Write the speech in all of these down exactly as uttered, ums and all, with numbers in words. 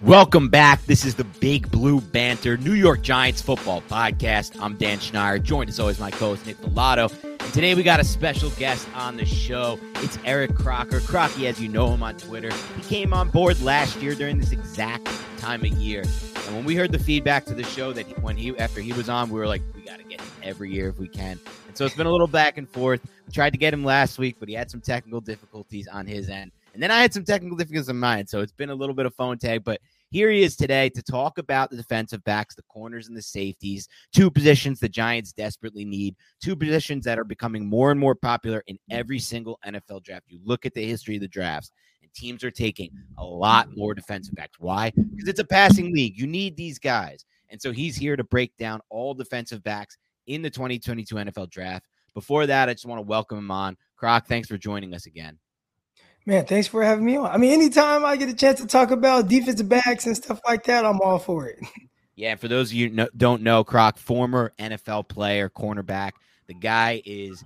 Welcome back. This is the Big Blue Banter, New York Giants football podcast. I'm Dan Schneider, joined as always by my co-host Nick Villotto. And today we got a special guest on the show. It's Eric Crocker. Crocky, as you know him on Twitter. He came on board last year during this exact time of year. And when we heard the feedback to the show that he, when he after he was on, we were like, we got to get him every year if we can. And so it's been a little back and forth. We tried to get him last week, but he had some technical difficulties on his end. And then I had some technical difficulties in mine, so it's been a little bit of phone tag. But here he is today to talk about the defensive backs, the corners, and the safeties, two positions the Giants desperately need, two positions that are becoming more and more popular in every single N F L draft. You look at the history of the drafts, and teams are taking a lot more defensive backs. Why? Because it's a passing league. You need these guys. And so he's here to break down all defensive backs in the twenty twenty-two N F L draft. Before that, I just want to welcome him on. Croc, thanks for joining us again. Man, thanks for having me on. I mean, anytime I get a chance to talk about defensive backs and stuff like that, I'm all for it. Yeah, for those of you who don't know, Croc, former N F L player, cornerback. The guy is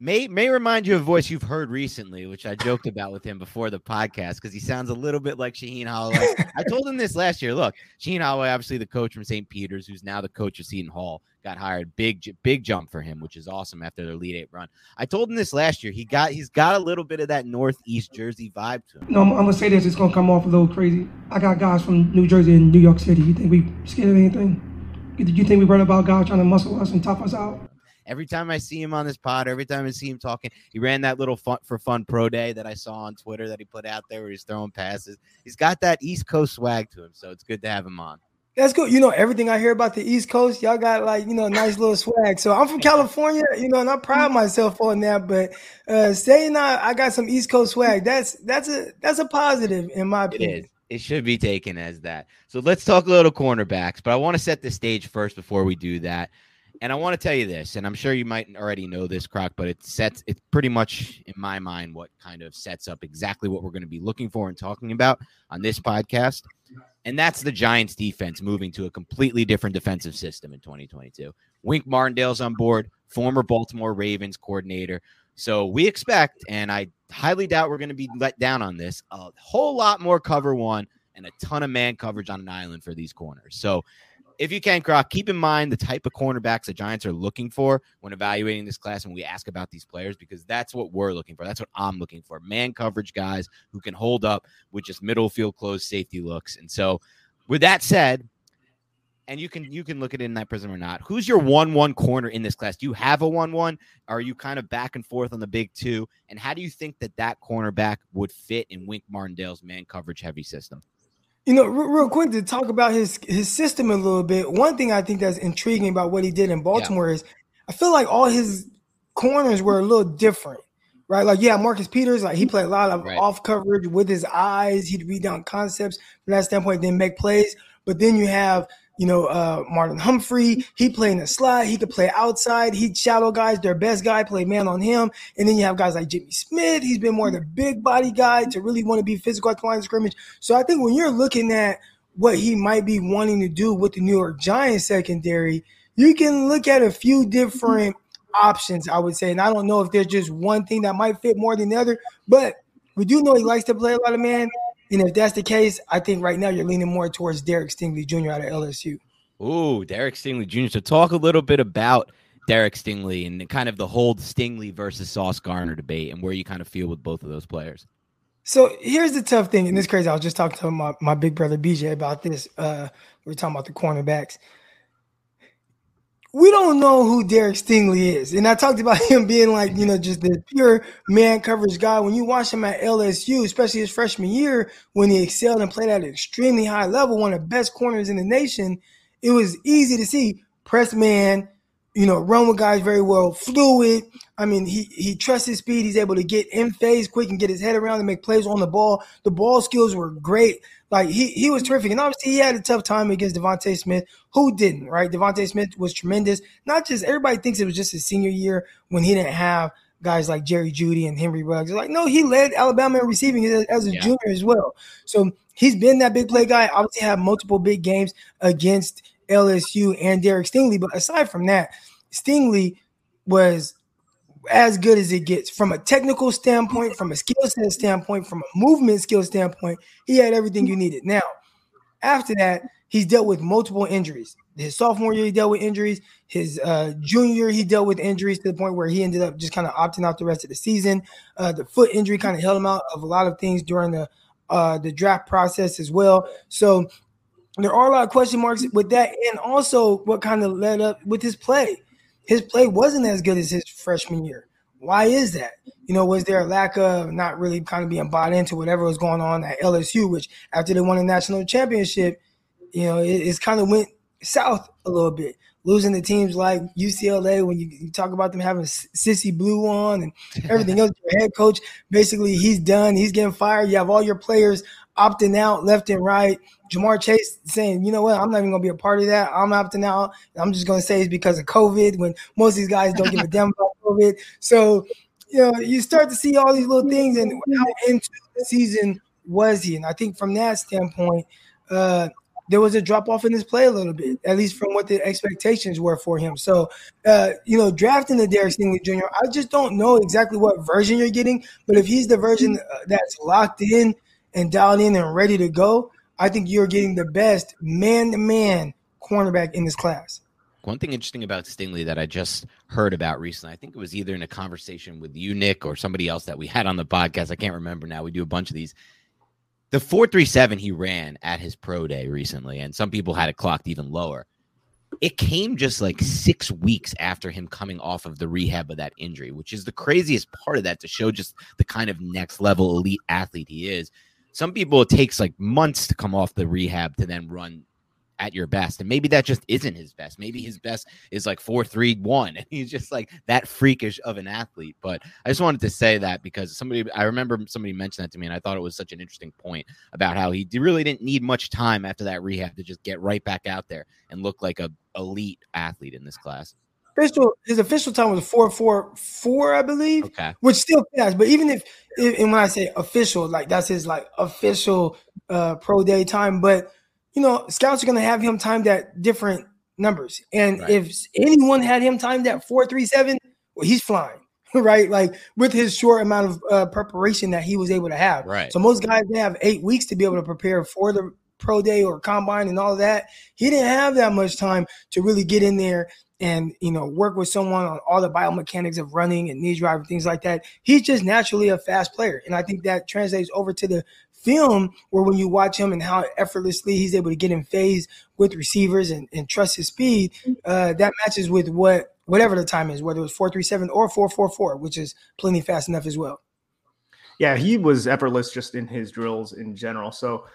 may may remind you of a voice you've heard recently, which I joked about with him before the podcast because he sounds a little bit like Shaheen Holloway. I told him this last year. Look, Shaheen Holloway, obviously the coach from Saint Peter's, who's now the coach of Seton Hall, got hired. Big, big jump for him, which is awesome after their lead eight run. I told him this last year. He got, he's got a little bit of that Northeast Jersey vibe to him. No, I'm, I'm gonna say this. It's gonna come off a little crazy. I got guys from New Jersey and New York City. You think we scared of anything? You, you think we worried about guys trying to muscle us and top us out? Every time I see him on this pod, every time I see him talking, he ran that little fun for fun pro day that I saw on Twitter that he put out there where he's throwing passes. He's got that East Coast swag to him, so it's good to have him on. That's good. You know, everything I hear about the East Coast, y'all got like, you know, nice little swag. So I'm from California, you know, and I pride myself on that. But uh, saying I, I got some East Coast swag, that's that's a that's a positive in my opinion. It is. It should be taken as that. So let's talk a little cornerbacks, but I want to set the stage first before we do that. And I want to tell you this, and I'm sure you might already know this, Croc, but it sets it's pretty much in my mind what kind of sets up exactly what we're going to be looking for and talking about on this podcast. And that's the Giants defense moving to a completely different defensive system in twenty twenty-two. Wink Martindale's on board, former Baltimore Ravens coordinator. So we expect, and I highly doubt we're going to be let down on this, a whole lot more cover one and a ton of man coverage on an island for these corners. So if you can, Croc, keep in mind the type of cornerbacks the Giants are looking for when evaluating this class and we ask about these players, because that's what we're looking for. That's what I'm looking for. Man coverage guys who can hold up with just middle field closed safety looks. And so with that said, and you can you can look at it in that prism or not, who's your one one corner in this class? Do you have a one one? Are you kind of back and forth on the big two? And how do you think that that cornerback would fit in Wink Martindale's man coverage heavy system? You know, real quick to talk about his his system a little bit. One thing I think that's intriguing about what he did in Baltimore yeah. is I feel like all his corners were a little different, right? Like, yeah, Marcus Peters, like he played a lot of right. off coverage with his eyes. He'd read down concepts from that standpoint, then make plays. But then you have, you know, uh, Martin Humphrey. He played in the slot. He could play outside. He'd shadow guys. Their best guy played man on him. And then you have guys like Jimmy Smith. He's been more of the big body guy to really want to be physical at the line of scrimmage. So I think when you're looking at what he might be wanting to do with the New York Giants secondary, you can look at a few different options, I would say. And I don't know if there's just one thing that might fit more than the other, but we do know he likes to play a lot of man. And if that's the case, I think right now you're leaning more towards Derek Stingley Junior out of L S U. Ooh, Derek Stingley Junior So talk a little bit about Derek Stingley and kind of the whole Stingley versus Sauce Gardner debate and where you kind of feel with both of those players. So here's the tough thing, and it's crazy. I was just talking to my, my big brother B J about this. Uh, we were talking about the cornerbacks. We don't know who Derek Stingley is. And I talked about him being like, you know, just the pure man coverage guy. When you watch him at L S U, especially his freshman year, when he excelled and played at an extremely high level, one of the best corners in the nation, it was easy to see press man, you know, run with guys very well, fluid. I mean, he he trusts his speed. He's able to get in phase quick and get his head around and make plays on the ball. The ball skills were great. Like, he he was terrific. And obviously, he had a tough time against DeVonta Smith. Who didn't, right? DeVonta Smith was tremendous. Not just – everybody thinks it was just his senior year when he didn't have guys like Jerry Jeudy and Henry Ruggs. Like, no, he led Alabama in receiving as, as a yeah. junior as well. So, he's been that big play guy. Obviously, had multiple big games against L S U and Derek Stingley. But aside from that, Stingley was – as good as it gets from a technical standpoint, from a skill set standpoint, from a movement skill standpoint, he had everything you needed. Now, after that, he's dealt with multiple injuries. His sophomore year, he dealt with injuries. His uh, junior year, he dealt with injuries to the point where he ended up just kind of opting out the rest of the season. Uh, the foot injury kind of held him out of a lot of things during the uh, the draft process as well. So there are a lot of question marks with that, and also what kind of led up with his play. His play wasn't as good as his freshman year. Why is that? You know, was there a lack of not really kind of being bought into whatever was going on at L S U, which after they won a national championship, you know, it, it's kind of went south a little bit. Losing to teams like U C L A, when you, you talk about them having sissy blue on and everything else, your head coach, basically he's done. He's getting fired. You have all your players opting out left and right. Ja'Marr Chase saying, you know what, I'm not even going to be a part of that. I'm opting out. I'm just going to say it's because of COVID when most of these guys don't give a damn about COVID. So, you know, you start to see all these little things and how into the season was he. And I think from that standpoint, uh, there was a drop-off in his play a little bit, at least from what the expectations were for him. So, uh, you know, drafting the Derek Stingley Junior, I just don't know exactly what version you're getting, but if he's the version that's locked in and dialed in and ready to go, I think you're getting the best man-to-man cornerback in this class. One thing interesting about Stingley that I just heard about recently, I think it was either in a conversation with you, Nick, or somebody else that we had on the podcast. I can't remember now. We do a bunch of these. The four three seven he ran at his pro day recently, and some people had it clocked even lower. It came just like six weeks after him coming off of the rehab of that injury, which is the craziest part of that to show just the kind of next-level elite athlete he is. Some people, it takes like months to come off the rehab to then run at your best. And maybe that just isn't his best. Maybe his best is like four three one. And he's just like that freakish of an athlete. But I just wanted to say that because somebody, I remember somebody mentioned that to me and I thought it was such an interesting point about how he really didn't need much time after that rehab to just get right back out there and look like a elite athlete in this class. Official, his official time was four four four, I believe, okay, which still fast. But even if, if and when I say official, like that's his like official uh, pro day time. But you know, scouts are going to have him timed at different numbers, and right. if anyone had him timed at four three seven, well, he's flying, right? Like with his short amount of uh, preparation that he was able to have. Right. So most guys they have eight weeks to be able to prepare for the pro day or combine and all that. He didn't have that much time to really get in there and, you know, work with someone on all the biomechanics of running and knee drive and things like that. He's just naturally a fast player. And I think that translates over to the film where when you watch him and how effortlessly he's able to get in phase with receivers and, and trust his speed, uh, that matches with what whatever the time is, whether it's four three seven or four four four, which is plenty fast enough as well. Yeah, he was effortless just in his drills in general. So,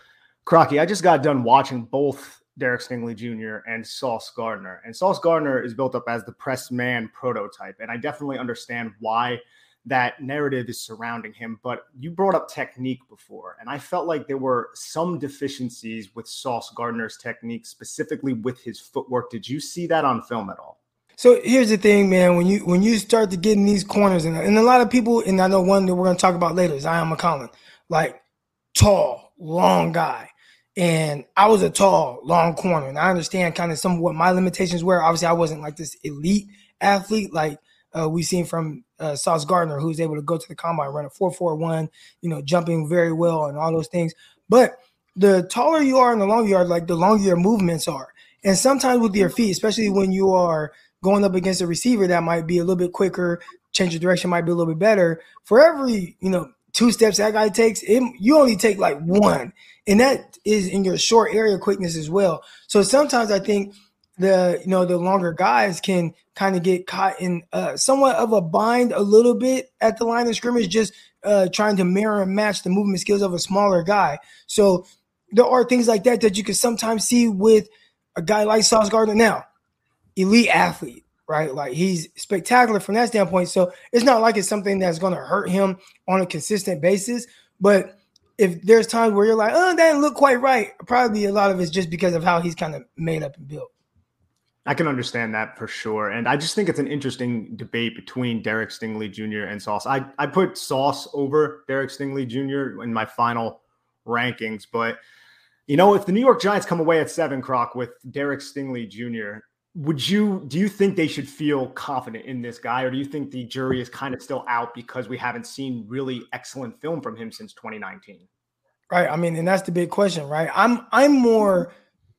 Crocky, I just got done watching both Derek Stingley Junior and Sauce Gardner. And Sauce Gardner is built up as the press man prototype. And I definitely understand why that narrative is surrounding him. But you brought up technique before, and I felt like there were some deficiencies with Sauce Gardner's technique, specifically with his footwork. Did you see that on film at all? So here's the thing, man. When you when you start to get in these corners, and, and a lot of people, and I know one that we're going to talk about later, Zion McCollum, like tall, long guy. And I was a tall, long corner, and I understand kind of some of what my limitations were. Obviously, I wasn't like this elite athlete like uh, we've seen from uh, Sauce Gardner, who's able to go to the combine, run a four four one, you know, jumping very well and all those things. But the taller you are and the longer you are, like the longer your movements are. And sometimes with your feet, especially when you are going up against a receiver that might be a little bit quicker, change of direction might be a little bit better. For every, you know, two steps that guy takes, it, you only take like one. And that is in your short area quickness as well. So sometimes I think the, you know, the longer guys can kind of get caught in uh, somewhat of a bind a little bit at the line of scrimmage, just uh, trying to mirror and match the movement skills of a smaller guy. So there are things like that that you can sometimes see with a guy like Sauce Gardner. Now, elite athlete, right? Like he's spectacular from that standpoint. So it's not like it's something that's going to hurt him on a consistent basis, but if there's times where you're like, oh, that didn't look quite right, probably a lot of it's just because of how he's kind of made up and built. I can understand that for sure. And I just think it's an interesting debate between Derek Stingley Junior and Sauce. I, I put Sauce over Derek Stingley Junior in my final rankings. But, you know, if the New York Giants come away at seven, Croc, with Derek Stingley Junior, would you do you think they should feel confident in this guy, or do you think the jury is kind of still out because we haven't seen really excellent film from him since twenty nineteen? Right. I mean, and that's the big question, right? I'm I'm more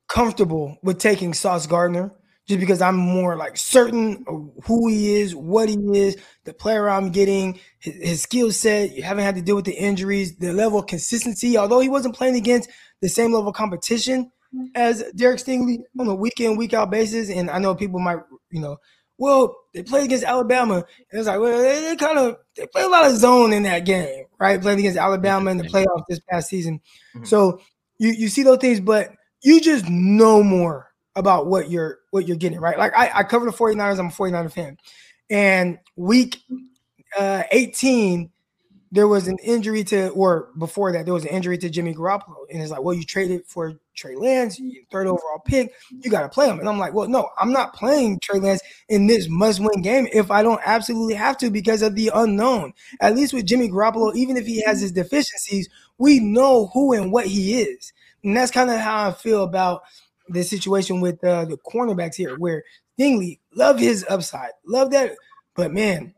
comfortable with taking Sauce Gardner just because I'm more like certain of who he is, what he is, the player I'm getting, his, his skill set. You haven't had to deal with the injuries, the level of consistency. Although he wasn't playing against the same level of competition as Derek Stingley on a week in, week out basis, and I know people might, you know, well, they played against Alabama, and it's like, well, they, they kind of they play a lot of zone in that game, right? Played against Alabama in the playoffs this past season, mm-hmm. so you you see those things, but you just know more about what you're what you're getting, right? Like I, I cover the 49ers, I'm a 49er fan, and week uh, eighteen. There was an injury to, or before that, there was an injury to Jimmy Garoppolo. And it's like, well, you traded for Trey Lance, third overall pick. You got to play him. And I'm like, well, no, I'm not playing Trey Lance in this must-win game if I don't absolutely have to because of the unknown. At least with Jimmy Garoppolo, even if he has his deficiencies, we know who and what he is. And that's kind of how I feel about the situation with uh, the cornerbacks here, where Stingley, love his upside, love that. But, man,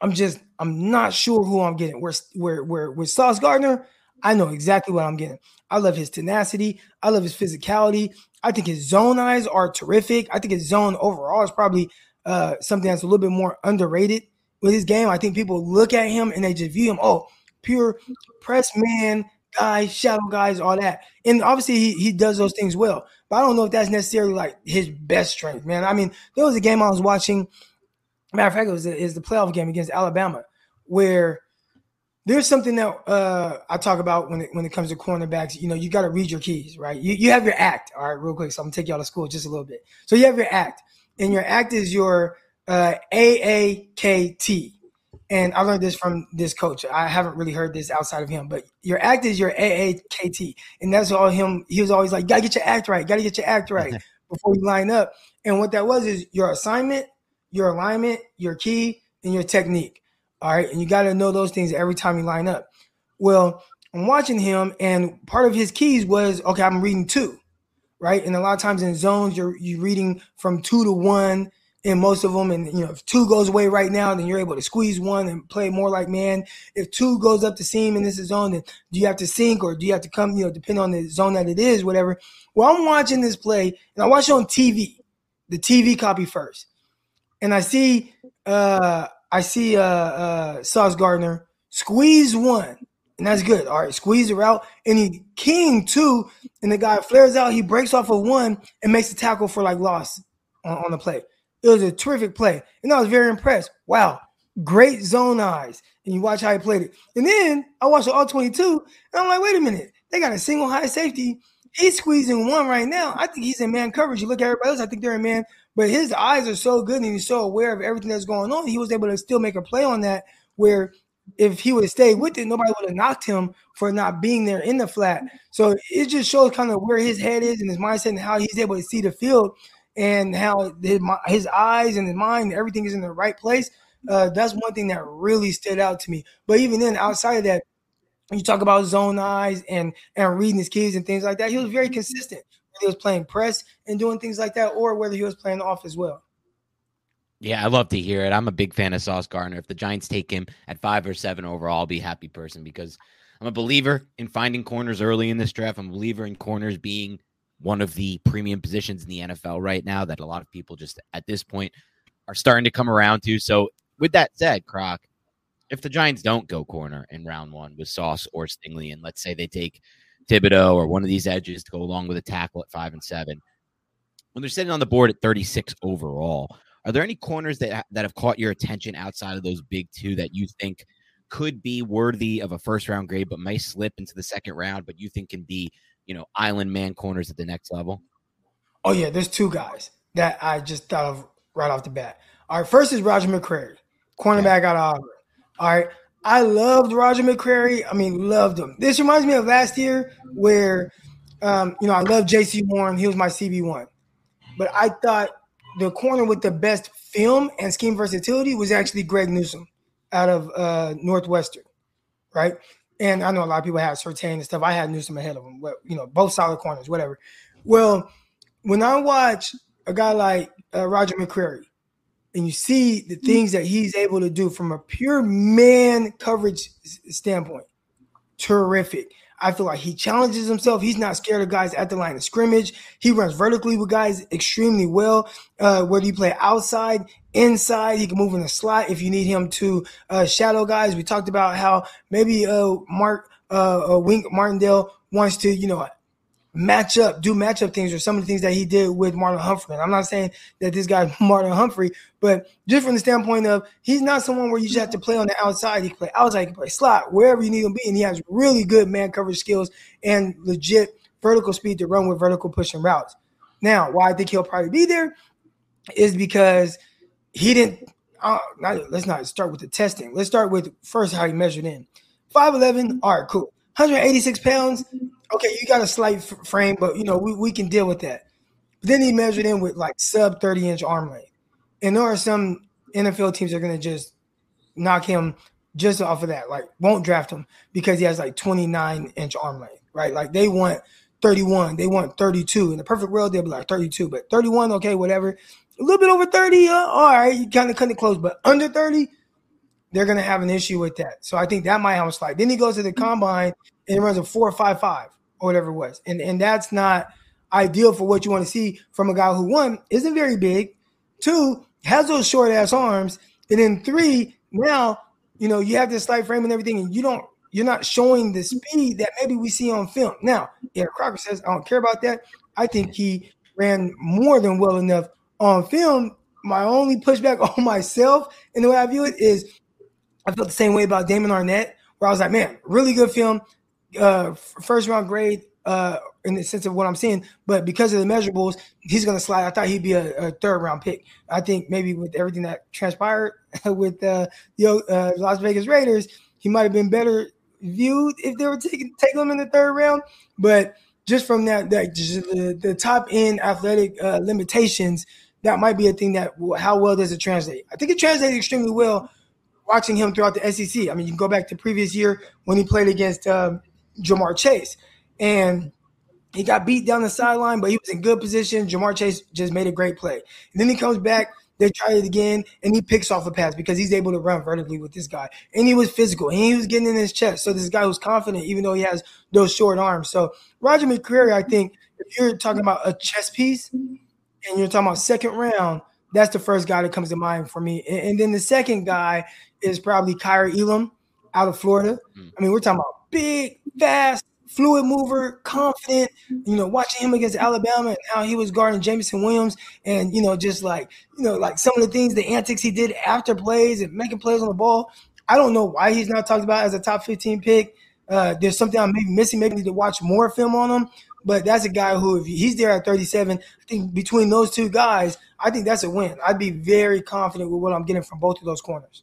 I'm just – I'm not sure who I'm getting. Where, where, where, with Sauce Gardner, I know exactly what I'm getting. I love his tenacity. I love his physicality. I think his zone eyes are terrific. I think his zone overall is probably uh, something that's a little bit more underrated with his game. I think people look at him and they just view him, oh, pure press man guy, shadow guys, all that. And obviously he, he does those things well. But I don't know if that's necessarily like his best strength, man. I mean, there was a game I was watching. Matter of fact, it was, it was the playoff game against Alabama, where there's something that uh, I talk about when it, when it comes to cornerbacks. You know, you got to read your keys, right? You you have your act. All right, real quick. So I'm going to take y'all to school just a little bit. So you have your act, and your act is your uh, A A K T. And I learned this from this coach. I haven't really heard this outside of him, but your act is your A A K T. And that's all him. He was always like, got to get your act right. Got to get your act right before you line up. And what that was is your assignment, your alignment, your key, and your technique. All right. And you got to know those things every time you line up. Well, I'm watching him, and part of his keys was, okay, I'm reading two, right? And a lot of times in zones, you're, you're reading from two to one in most of them. And, you know, if two goes away right now, then you're able to squeeze one and play more like man. If two goes up the seam and this is zone, then do you have to sink or do you have to come, you know, depending on the zone that it is, whatever. Well, I'm watching this play, and I watch it on T V, the T V copy first. And I see, uh, I see uh, uh, Sauce Gardner squeeze one, and that's good. All right, squeeze her out, and he king two, and the guy flares out. He breaks off of one and makes a tackle for, like, loss on, on the play. It was a terrific play, and I was very impressed. Wow, great zone eyes, and you watch how he played it. And then I watched the all twenty-two, and I'm like, wait a minute. They got a single high safety. He's squeezing one right now. I think he's in man coverage. You look at everybody else, I think they're in man. But his eyes are so good and he's so aware of everything that's going on. He was able to still make a play on that where if he would have stayed with it, nobody would have knocked him for not being there in the flat. So it just shows kind of where his head is and his mindset and how he's able to see the field and how his eyes and his mind, everything is in the right place. Uh, that's one thing that really stood out to me. But even then, outside of that, you talk about zone eyes and, and reading his keys and things like that, he was very consistent. Whether he was playing press and doing things like that or whether he was playing off as well. Yeah, I love to hear it. I'm a big fan of Sauce Gardner. If the Giants take him at five or seven overall, I'll be a happy person because I'm a believer in finding corners early in this draft. I'm a believer in corners being one of the premium positions in the N F L right now that a lot of people just at this point are starting to come around to. So with that said, Croc, if the Giants don't go corner in round one with Sauce or Stingley, and let's say they take Thibodeau or one of these edges to go along with a tackle at five and seven, when they're sitting on the board at thirty-six overall, are there any corners that that have caught your attention outside of those big two that you think could be worthy of a first-round grade but may slip into the second round, but you think can be, you know, island man corners at the next level? Oh, yeah, there's two guys that I just thought of right off the bat. All right, first is Roger McCreary, cornerback yeah. out of Auburn. All right, I loved Roger McCreary. I mean, loved him. This reminds me of last year where, um, you know, I loved J C Warren. He was my C B one. But I thought the corner with the best film and scheme versatility was actually Greg Newsome out of uh, Northwestern, right? And I know a lot of people have Surtain and stuff. I had Newsome ahead of him, but, you know, both solid corners, whatever. Well, when I watch a guy like uh, Roger McCreary and you see the things that he's able to do from a pure man coverage standpoint, terrific. I feel like he challenges himself. He's not scared of guys at the line of scrimmage. He runs vertically with guys extremely well. Uh, whether you play outside, inside, he can move in the slot if you need him to uh, shadow guys. We talked about how maybe uh, Mark uh, uh, Wink Martindale wants to, you know, match up, do matchup things or some of the things that he did with Martin Humphrey. And I'm not saying that this guy's Martin Humphrey, but just from the standpoint of he's not someone where you just have to play on the outside. He can play outside, he can play slot, wherever you need him to be. And he has really good man coverage skills and legit vertical speed to run with vertical pushing routes. Now, why I think he'll probably be there is because he didn't uh, – let's not start with the testing. Let's start with first how he measured in. five eleven, all right, cool. one hundred eighty-six pounds, okay, you got a slight f- frame, but, you know, we, we can deal with that. But then he measured in with, like, sub thirty-inch arm length. And there are some N F L teams that are going to just knock him just off of that, like won't draft him because he has, like, twenty-nine-inch arm length, right? Like, they want thirty-one. They want thirty-two. In the perfect world, they'll be like thirty-two. But thirty-one, okay, whatever. A little bit over thirty, uh, all right, you kind of cut it close. But under thirty, they're going to have an issue with that. So I think that might have a slide. Then he goes to the combine and he runs a four five five or whatever it was. And and that's not ideal for what you want to see from a guy who, one, isn't very big, two, has those short-ass arms, and then three, now, you know, you have this slight frame and everything, and you don't, you're not showing the speed that maybe we see on film. Now, Eric Crocker says, I don't care about that. I think he ran more than well enough on film. My only pushback on myself and the way I view it is I felt the same way about Damon Arnette, where I was like, man, really good film, uh, first round grade uh, in the sense of what I'm seeing. But because of the measurables, he's going to slide. I thought he'd be a, a third round pick. I think maybe with everything that transpired with uh, the uh, Las Vegas Raiders, he might have been better viewed if they were taking taking him in the third round. But just from that, that just the, the top end athletic uh, limitations, that might be a thing that how well does it translate? I think it translated extremely well watching him throughout the S E C. I mean, you can go back to previous year when he played against um, Ja'Marr Chase. And he got beat down the sideline, but he was in good position. Ja'Marr Chase just made a great play. And then he comes back, they try it again, and he picks off a pass because he's able to run vertically with this guy. And he was physical, and he was getting in his chest. So this guy was confident, even though he has those short arms. So Roger McCreary, I think, if you're talking about a chess piece and you're talking about second round, that's the first guy that comes to mind for me. And, and then the second guy is probably Kyrie Elam out of Florida. I mean, we're talking about big, fast, fluid mover, confident. You know, watching him against Alabama and how he was guarding Jamison Williams and, you know, just like, you know, like some of the things, the antics he did after plays and making plays on the ball. I don't know why he's not talked about as a top fifteen pick. Uh, there's something I'm maybe missing. Maybe need to watch more film on him. But that's a guy who, if he's there at thirty-seven, I think between those two guys, I think that's a win. I'd be very confident with what I'm getting from both of those corners.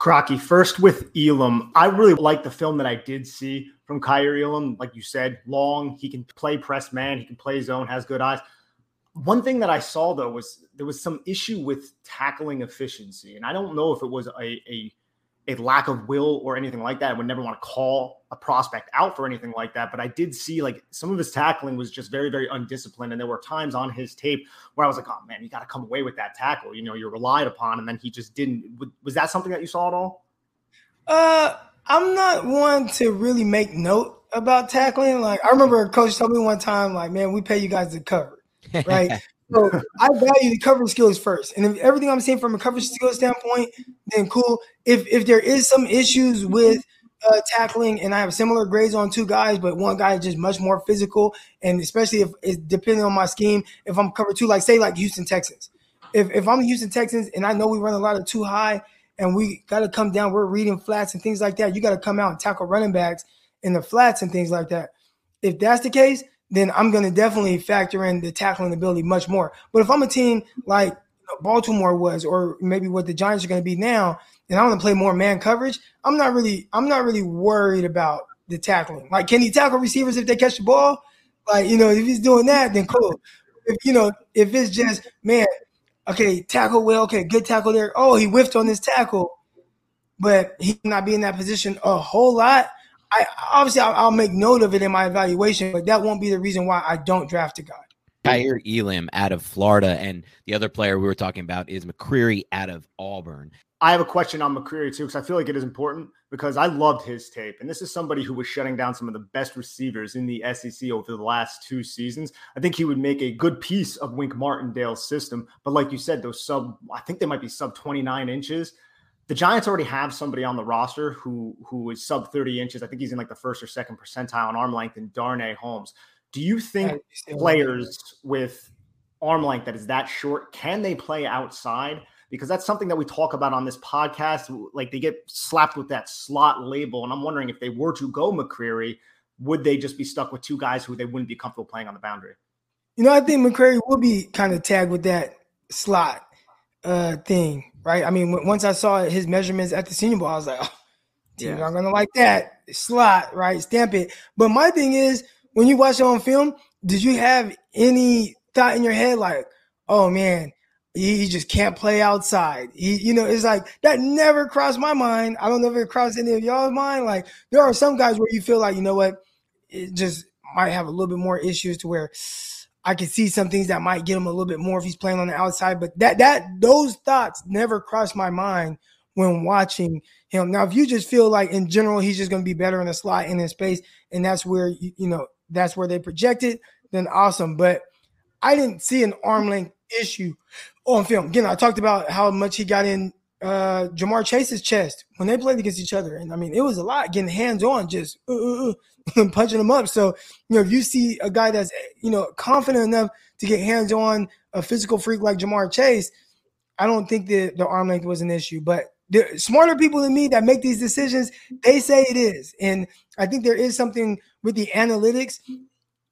Crocky, first with Elam. I really like the film that I did see from Kyer Elam. Like you said, long, he can play press man, he can play zone, has good eyes. One thing that I saw, though, was there was some issue with tackling efficiency. And I don't know if it was a, a, a lack of will or anything like that. I would never want to call a prospect out for anything like that. But I did see like some of his tackling was just very, very undisciplined. And there were times on his tape where I was like, oh man, you got to come away with that tackle. You know, you're relied upon. And then he just didn't. Was that something that you saw at all? Uh, I'm not one to really make note about tackling. Like I remember a coach told me one time, like, man, we pay you guys to cover, right? So I value the coverage skills first. And if everything I'm seeing from a coverage skills standpoint, then cool. If if there is some issues with uh, tackling, and I have similar grades on two guys, but one guy is just much more physical, and especially if it's depending on my scheme, if I'm covered two, like say like Houston Texans. If if I'm Houston Texans and I know we run a lot of two high and we got to come down, we're reading flats and things like that, you got to come out and tackle running backs in the flats and things like that. If that's the case, then I'm going to definitely factor in the tackling ability much more. But if I'm a team like Baltimore was, or maybe what the Giants are going to be now, and I want to play more man coverage, I'm not really, I'm not really worried about the tackling. Like, can he tackle receivers if they catch the ball? Like, you know, if he's doing that, then cool. If, you know, if it's just, man, okay, tackle well, okay, good tackle there. Oh, he whiffed on this tackle, but he not be in that position a whole lot. I obviously I'll make note of it in my evaluation, but that won't be the reason why I don't draft a guy. Kyer Elam out of Florida, and the other player we were talking about is McCreary out of Auburn. I have a question on McCreary too, because I feel like it is important, because I loved his tape. And this is somebody who was shutting down some of the best receivers in the S E C over the last two seasons. I think he would make a good piece of Wink Martindale's system. But like you said, those sub, I think they might be sub twenty-nine inches. The Giants already have somebody on the roster who who is sub thirty inches. I think he's in like the first or second percentile on arm length in Darnay Holmes. Do you think players with arm length that is that short, can they play outside? Because that's something that we talk about on this podcast. Like they get slapped with that slot label. And I'm wondering if they were to go McCreary, would they just be stuck with two guys who they wouldn't be comfortable playing on the boundary? You know, I think McCreary will be kind of tagged with that slot uh, thing. Right. I mean, once I saw his measurements at the Senior Bowl, I was like, oh, dude, yeah. I'm going to like that slot, right? Stamp it. But my thing is, when you watch it on film, did you have any thought in your head like, oh, man, he, he just can't play outside? He, you know, it's like that never crossed my mind. I don't know if it crossed any of y'all's mind. Like there are some guys where you feel like, you know what, it just might have a little bit more issues to where I could see some things that might get him a little bit more if he's playing on the outside, but that that those thoughts never crossed my mind when watching him. Now, if you just feel like in general he's just going to be better in the slot and in space, and that's where you, you know that's where they project it, then awesome. But I didn't see an arm length issue on film. Again, I talked about how much he got in uh, Ja'Marr Chase's chest when they played against each other. And, I mean, it was a lot getting hands-on, just uh, uh, uh, punching them up. So, you know, if you see a guy that's, you know, confident enough to get hands-on, a physical freak like Ja'Marr Chase, I don't think that the arm length was an issue. But the smarter people than me that make these decisions, they say it is. And I think there is something with the analytics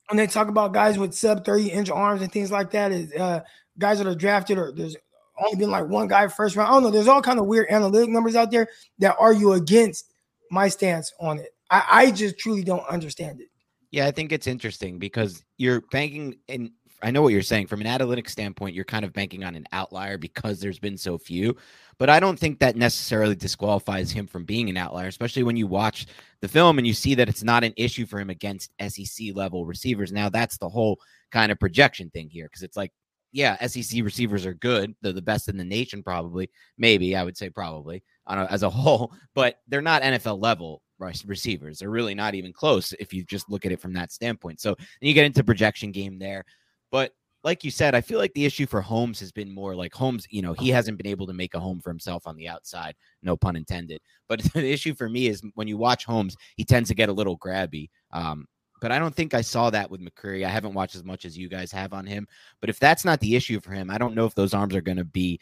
when they talk about guys with sub thirty inch arms and things like that, is uh, guys that are drafted, or there's only been like one guy first round. I don't know. There's all kind of weird analytic numbers out there that argue against my stance on it. I, I just truly don't understand it. Yeah, I think it's interesting because you're banking in – I know what you're saying. From an analytics standpoint, you're kind of banking on an outlier because there's been so few, but I don't think that necessarily disqualifies him from being an outlier, especially when you watch the film and you see that it's not an issue for him against S E C level receivers. Now that's the whole kind of projection thing here. Cause it's like, yeah, S E C receivers are good. They're the best in the nation. Probably. Maybe I would say probably on a, as a whole, but they're not N F L level receivers. They're really not even close. If you just look at it from that standpoint. So then you get into projection game there. But like you said, I feel like the issue for Holmes has been more like Holmes, you know, he hasn't been able to make a home for himself on the outside. No pun intended. But the issue for me is when you watch Holmes, he tends to get a little grabby. Um, but I don't think I saw that with McCreary. I haven't watched as much as you guys have on him. But if that's not the issue for him, I don't know if those arms are going to be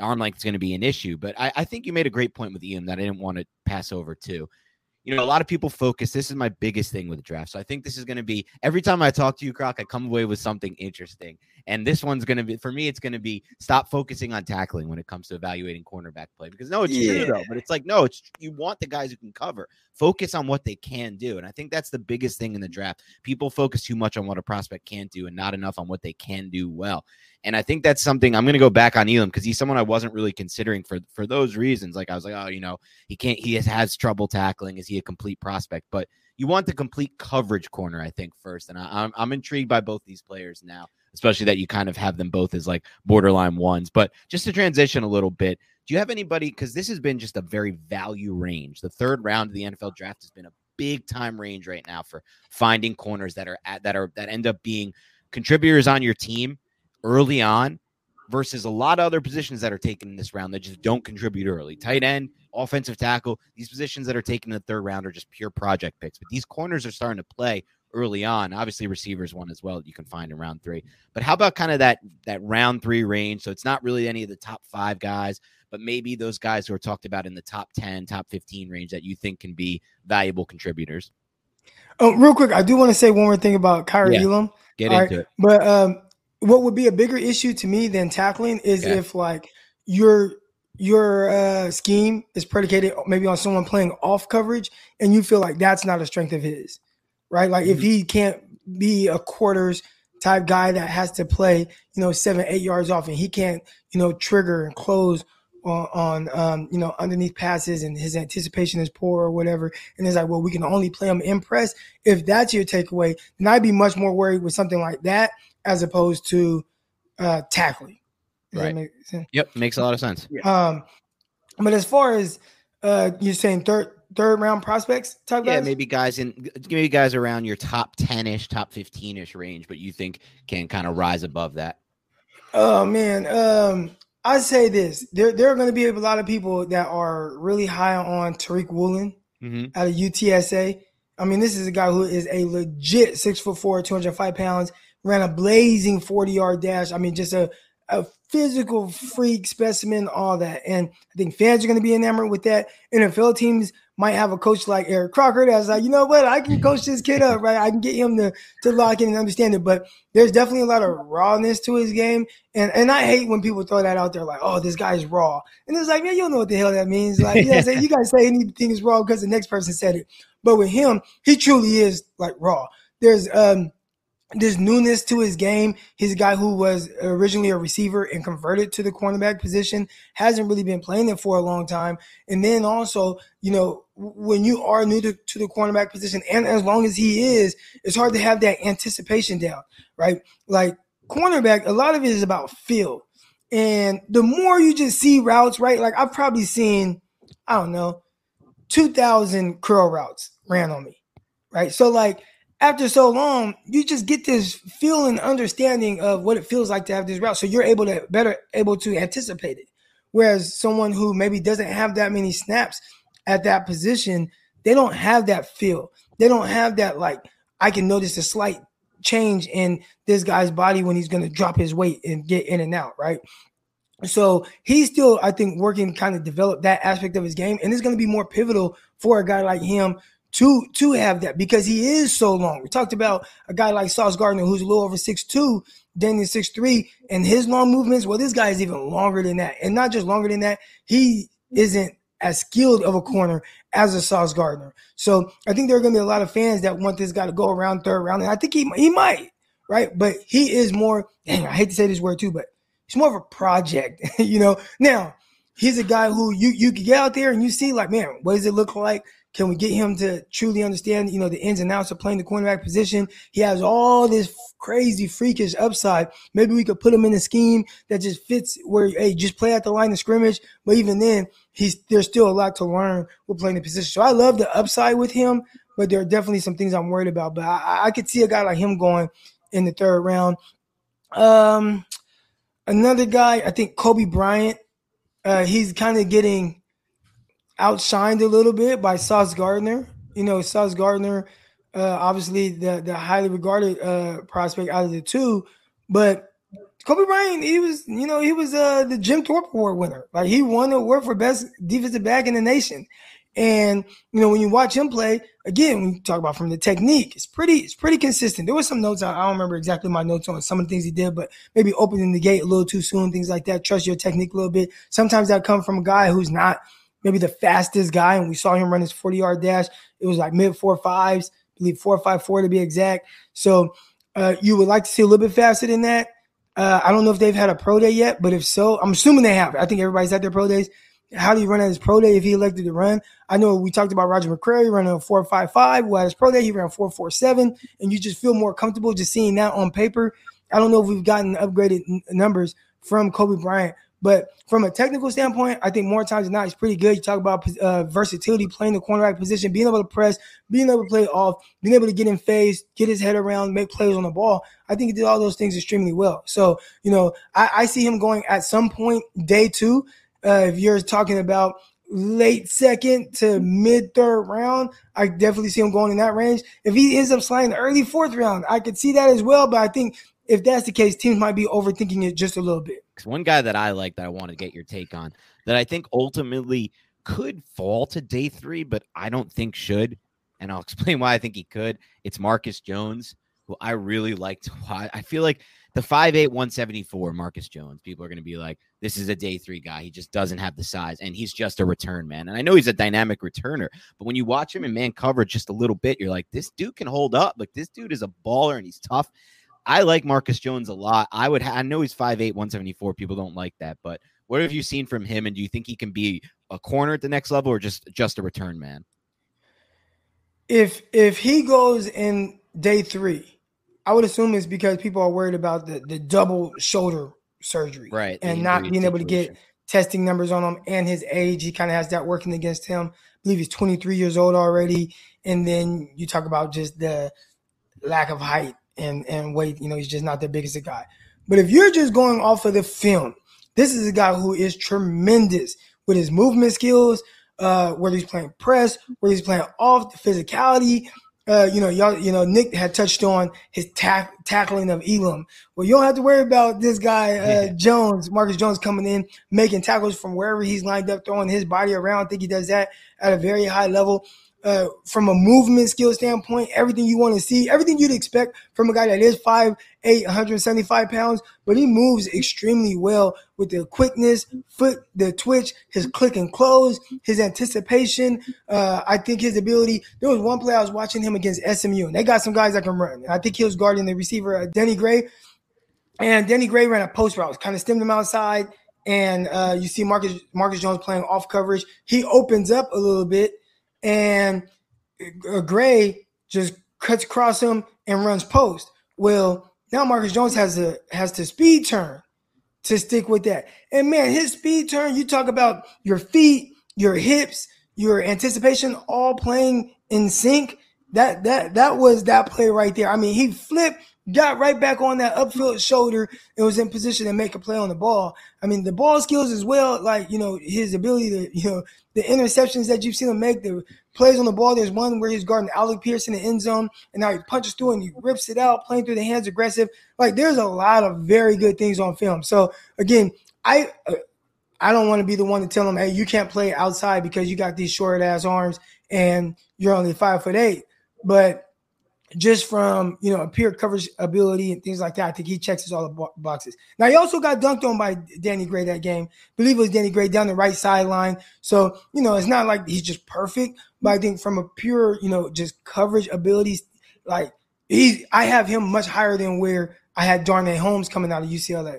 arm length is going to be an issue. But I, I think you made a great point with Ian that I didn't want to pass over too. You know, a lot of people focus. This is my biggest thing with draft. So I think this is going to be every time I talk to you, Croc, I come away with something interesting. And this one's going to be for me. It's going to be stop focusing on tackling when it comes to evaluating cornerback play, because no, it's yeah. true though. But it's like no, it's you want the guys who can cover. Focus on what they can do, and I think that's the biggest thing in the draft. People focus too much on what a prospect can't do and not enough on what they can do well. And I think that's something I'm going to go back on Elam because he's someone I wasn't really considering for, for those reasons. Like I was like, oh, you know, he can't, he has, has trouble tackling. Is he a complete prospect? But you want the complete coverage corner, I think, first. And I, I'm, I'm intrigued by both these players now, especially that you kind of have them both as like borderline ones. But just to transition a little bit, do you have anybody? Because this has been just a very value range. The third round of the N F L draft has been a big time range right now for finding corners that are at, that are that end up being contributors on your team early on versus a lot of other positions that are taken in this round that just don't contribute early. Tight end, offensive tackle, these positions that are taken in the third round are just pure project picks. But these corners are starting to play early on. Obviously, receivers one as well that you can find in round three. But how about kind of that that round three range? So it's not really any of the top five guys, but maybe those guys who are talked about in the top ten, top fifteen range that you think can be valuable contributors. Oh, real quick, I do want to say one more thing about Kyrie yeah, Elam. Get All into right, it. But um what would be a bigger issue to me than tackling is yeah. if like your your uh, scheme is predicated maybe on someone playing off coverage and you feel like that's not a strength of his, right? Like mm-hmm. if he can't be a quarters type guy that has to play, you know, seven, eight yards off and he can't, you know, trigger and close on, on um, you know, underneath passes and his anticipation is poor or whatever. And it's like, well, we can only play him in press. If that's your takeaway, then I'd be much more worried with something like that as opposed to uh, tackling. Does right. Make sense? Yep. Makes a lot of sense. Um, but as far as uh, you're saying third, third round prospects type yeah, guys? Yeah, maybe guys in maybe guys around your top ten-ish, top fifteen-ish range, but you think can kind of rise above that. Oh, man. Um, I say this. There, there are going to be a lot of people that are really high on Tariq Woolen mm-hmm. out of U T S A. I mean, this is a guy who is a legit six foot four, two hundred five pounds, ran a blazing forty-yard dash. I mean, just a, a physical freak specimen, all that. And I think fans are going to be enamored with that. N F L teams might have a coach like Eric Crocker that's like, you know what, I can coach this kid up, right? I can get him to, to lock in and understand it. But there's definitely a lot of rawness to his game. And and I hate when people throw that out there like, oh, this guy's raw. And it's like, man, you don't know what the hell that means. Like, yeah, so you guys say anything is raw because the next person said it. But with him, he truly is like raw. There's um. There's newness to his game. He's a guy who was originally a receiver and converted to the cornerback position, hasn't really been playing it for a long time. And then also, you know, when you are new to, to the cornerback position, and as long as he is, it's hard to have that anticipation down, right? Like cornerback, a lot of it is about feel. And the more you just see routes, right? Like I've probably seen, I don't know, two thousand curl routes ran on me, right? So like, after so long, you just get this feel and understanding of what it feels like to have this route. So you're able to better able to anticipate it. Whereas someone who maybe doesn't have that many snaps at that position, they don't have that feel. They don't have that, like, I can notice a slight change in this guy's body when he's going to drop his weight and get in and out, right? So he's still, I think, working, kind of develop that aspect of his game. And it's going to be more pivotal for a guy like him to to have that, because he is so long. We talked about a guy like Sauce Gardner, who's a little over six two, Daniel six three, and his long movements. Well, this guy is even longer than that. And not just longer than that, he isn't as skilled of a corner as a Sauce Gardner. So I think there are going to be a lot of fans that want this guy to go around third round. And I think he, he might, right? But he is more, dang, I hate to say this word too, but he's more of a project, you know? Now, he's a guy who you, you can get out there and you see, like, man, what does it look like? Can we get him to truly understand, you know, the ins and outs of playing the cornerback position? He has all this crazy, freakish upside. Maybe we could put him in a scheme that just fits where, hey, just play at the line of scrimmage. But even then, he's there's still a lot to learn with playing the position. So I love the upside with him, but there are definitely some things I'm worried about. But I, I could see a guy like him going in the third round. Um, another guy, I think Kobe Bryant, uh, he's kind of getting – outshined a little bit by Sauce Gardner. You know, Sauce Gardner, uh, obviously the, the highly regarded uh, prospect out of the two. But Kobe Bryant, he was, you know, he was uh, the Jim Thorpe Award winner. Like, he won the award for best defensive back in the nation. And, you know, when you watch him play, again, when you talk about from the technique, it's pretty it's pretty consistent. There were some notes, I, I don't remember exactly my notes on some of the things he did, but maybe opening the gate a little too soon, things like that. Trust your technique a little bit. Sometimes that comes from a guy who's not maybe the fastest guy, and we saw him run his forty-yard dash. It was like mid four fives, I believe four five four to be exact. So uh, you would like to see a little bit faster than that. Uh, I don't know if they've had a pro day yet, but if so, I'm assuming they have. I think everybody's at their pro days. How do you run at his pro day if he elected to run? I know we talked about Roger McCreary running a four five five. Well, at his pro day, he ran four four seven, and you just feel more comfortable just seeing that on paper. I don't know if we've gotten upgraded n- numbers from Kobe Bryant. But from a technical standpoint, I think more times than not, he's pretty good. You talk about uh, versatility, playing the cornerback position, being able to press, being able to play off, being able to get in phase, get his head around, make plays on the ball. I think he did all those things extremely well. So, you know, I, I see him going at some point day two. Uh, if you're talking about late second to mid third round, I definitely see him going in that range. If he ends up sliding early fourth round, I could see that as well. But I think if that's the case, teams might be overthinking it just a little bit. One guy that I like that I want to get your take on that I think ultimately could fall to day three, but I don't think should. And I'll explain why I think he could. It's Marcus Jones, who I really like to watch. I feel like the five eight, one seventy-four Marcus Jones, people are going to be like, this is a day three guy. He just doesn't have the size, and he's just a return man. And I know he's a dynamic returner, but when you watch him in man coverage just a little bit, you're like, this dude can hold up. Like, this dude is a baller and he's tough. I like Marcus Jones a lot. I would. Ha- I know he's five eight, one seventy-four. People don't like that, but what have you seen from him, and do you think he can be a corner at the next level, or just, just a return man? If if he goes in day three, I would assume it's because people are worried about the, the double shoulder surgery, right? And not being able to get testing numbers on him, and his age. He kind of has that working against him. I believe he's twenty-three years old already. And then you talk about just the lack of height and and weight. You know, he's just not the biggest guy. But if you're just going off of the film, this is a guy who is tremendous with his movement skills, uh, whether he's playing press, whether he's playing off, the physicality. Uh, you know, y'all, you know, Nick had touched on his tack, tackling of Elam. Well, you don't have to worry about this guy, uh, yeah. Jones, Marcus Jones, coming in, making tackles from wherever he's lined up, throwing his body around. I think he does that at a very high level. Uh, from a movement skill standpoint, everything you want to see, everything you'd expect from a guy that is five eight, one seventy-five pounds, but he moves extremely well with the quickness, foot, the twitch, his click and close, his anticipation. Uh, I think his ability, there was one play I was watching him against S M U, and they got some guys that can run. I think he was guarding the receiver, uh, Denny Gray, and Denny Gray ran a post route, kind of stemmed him outside, and uh, you see Marcus, Marcus Jones playing off coverage. He opens up a little bit, and Gray just cuts across him and runs post. Well, now Marcus Jones has a has to speed turn to stick with that. And, man, his speed turn, you talk about your feet, your hips, your anticipation all playing in sync. That that that was that play right there. I mean, he flipped, got right back on that upfield shoulder and was in position to make a play on the ball. I mean, the ball skills as well, like, you know, his ability to, you know, the interceptions that you've seen him make, the plays on the ball. There's one where he's guarding Alec Pierce in the end zone, and now he punches through and he rips it out, playing through the hands, aggressive. Like, there's a lot of very good things on film. So, again, I I don't want to be the one to tell him, hey, you can't play outside because you got these short-ass arms and you're only five foot eight. But just from, you know, a pure coverage ability and things like that, I think he checks his all the boxes. Now, he also got dunked on by Denny Gray that game. I believe it was Denny Gray down the right sideline. So, you know, it's not like he's just perfect, but I think from a pure, you know, just coverage abilities, like he's, I have him much higher than where I had Darnay Holmes coming out of U C L A.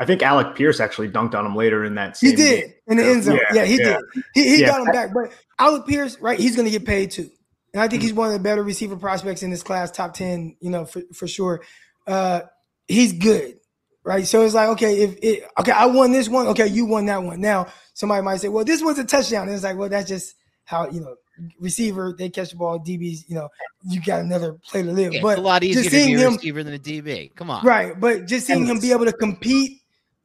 I think Alec Pierce actually dunked on him later in that same He did game. in the end zone. Yeah, yeah he yeah. did. He, he yeah. got him back. But Alec Pierce, right, he's going to get paid too. And I think he's one of the better receiver prospects in this class, top ten, you know, for, for sure. Uh, he's good, right? So it's like, okay, if it, okay, I won this one. Okay, you won that one. Now, somebody might say, well, this one's a touchdown. And it's like, well, that's just how, you know, receiver, they catch the ball, D Bs, you know, you got another play to live. Yeah, but it's a lot easier to be a receiver than a D B. Come on. Right, but just seeing him be able to compete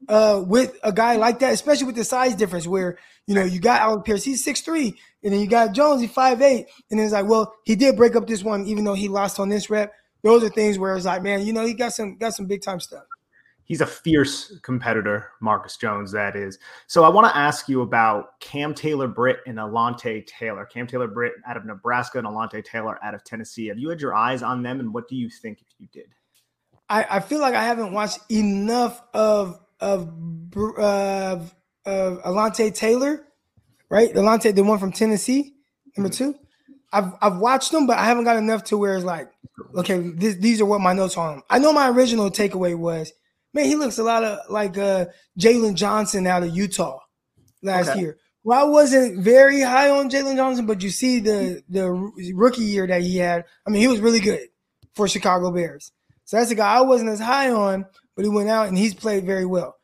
uh, with a guy like that, especially with the size difference where, you know, you got Alec Pierce, he's six three. And then you got Jones, he's five eight. And it's like, well, he did break up this one, even though he lost on this rep. Those are things where it's like, man, you know, he got some got some big-time stuff. He's a fierce competitor, Marcus Jones, that is. So I want to ask you about Cam Taylor Britt and Elante Taylor. Cam Taylor Britt out of Nebraska and Elante Taylor out of Tennessee. Have you had your eyes on them, and what do you think if you did? I, I feel like I haven't watched enough of, of, of, of Elante Taylor. Right, Elante, the one from Tennessee, number two. I've I've watched them, but I haven't got enough to where it's like, okay, this, these are what my notes are on him. I know my original takeaway was, man, he looks a lot of like uh, Jalen Johnson out of Utah last okay. year. Well, I wasn't very high on Jalen Johnson, but you see the the rookie year that he had. I mean, he was really good for Chicago Bears. So that's a guy I wasn't as high on, but he went out and he's played very well.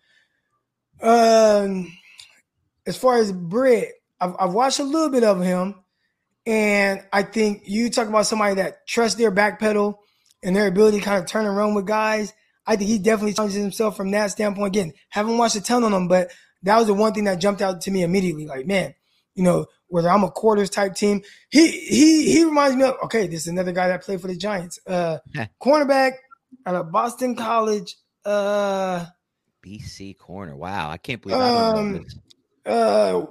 Um, as far as Britt, I've, I've watched a little bit of him, and I think you talk about somebody that trusts their back pedal and their ability to kind of turn around with guys. I think he definitely challenges himself from that standpoint. Again, haven't watched a ton on him, but that was the one thing that jumped out to me immediately. Like, man, you know, whether I'm a quarters type team, he he he reminds me of, okay, this is another guy that played for the Giants. Uh, yeah. Cornerback out of Boston College. Uh, B C corner. Wow, I can't believe I don't um, know this. Uh,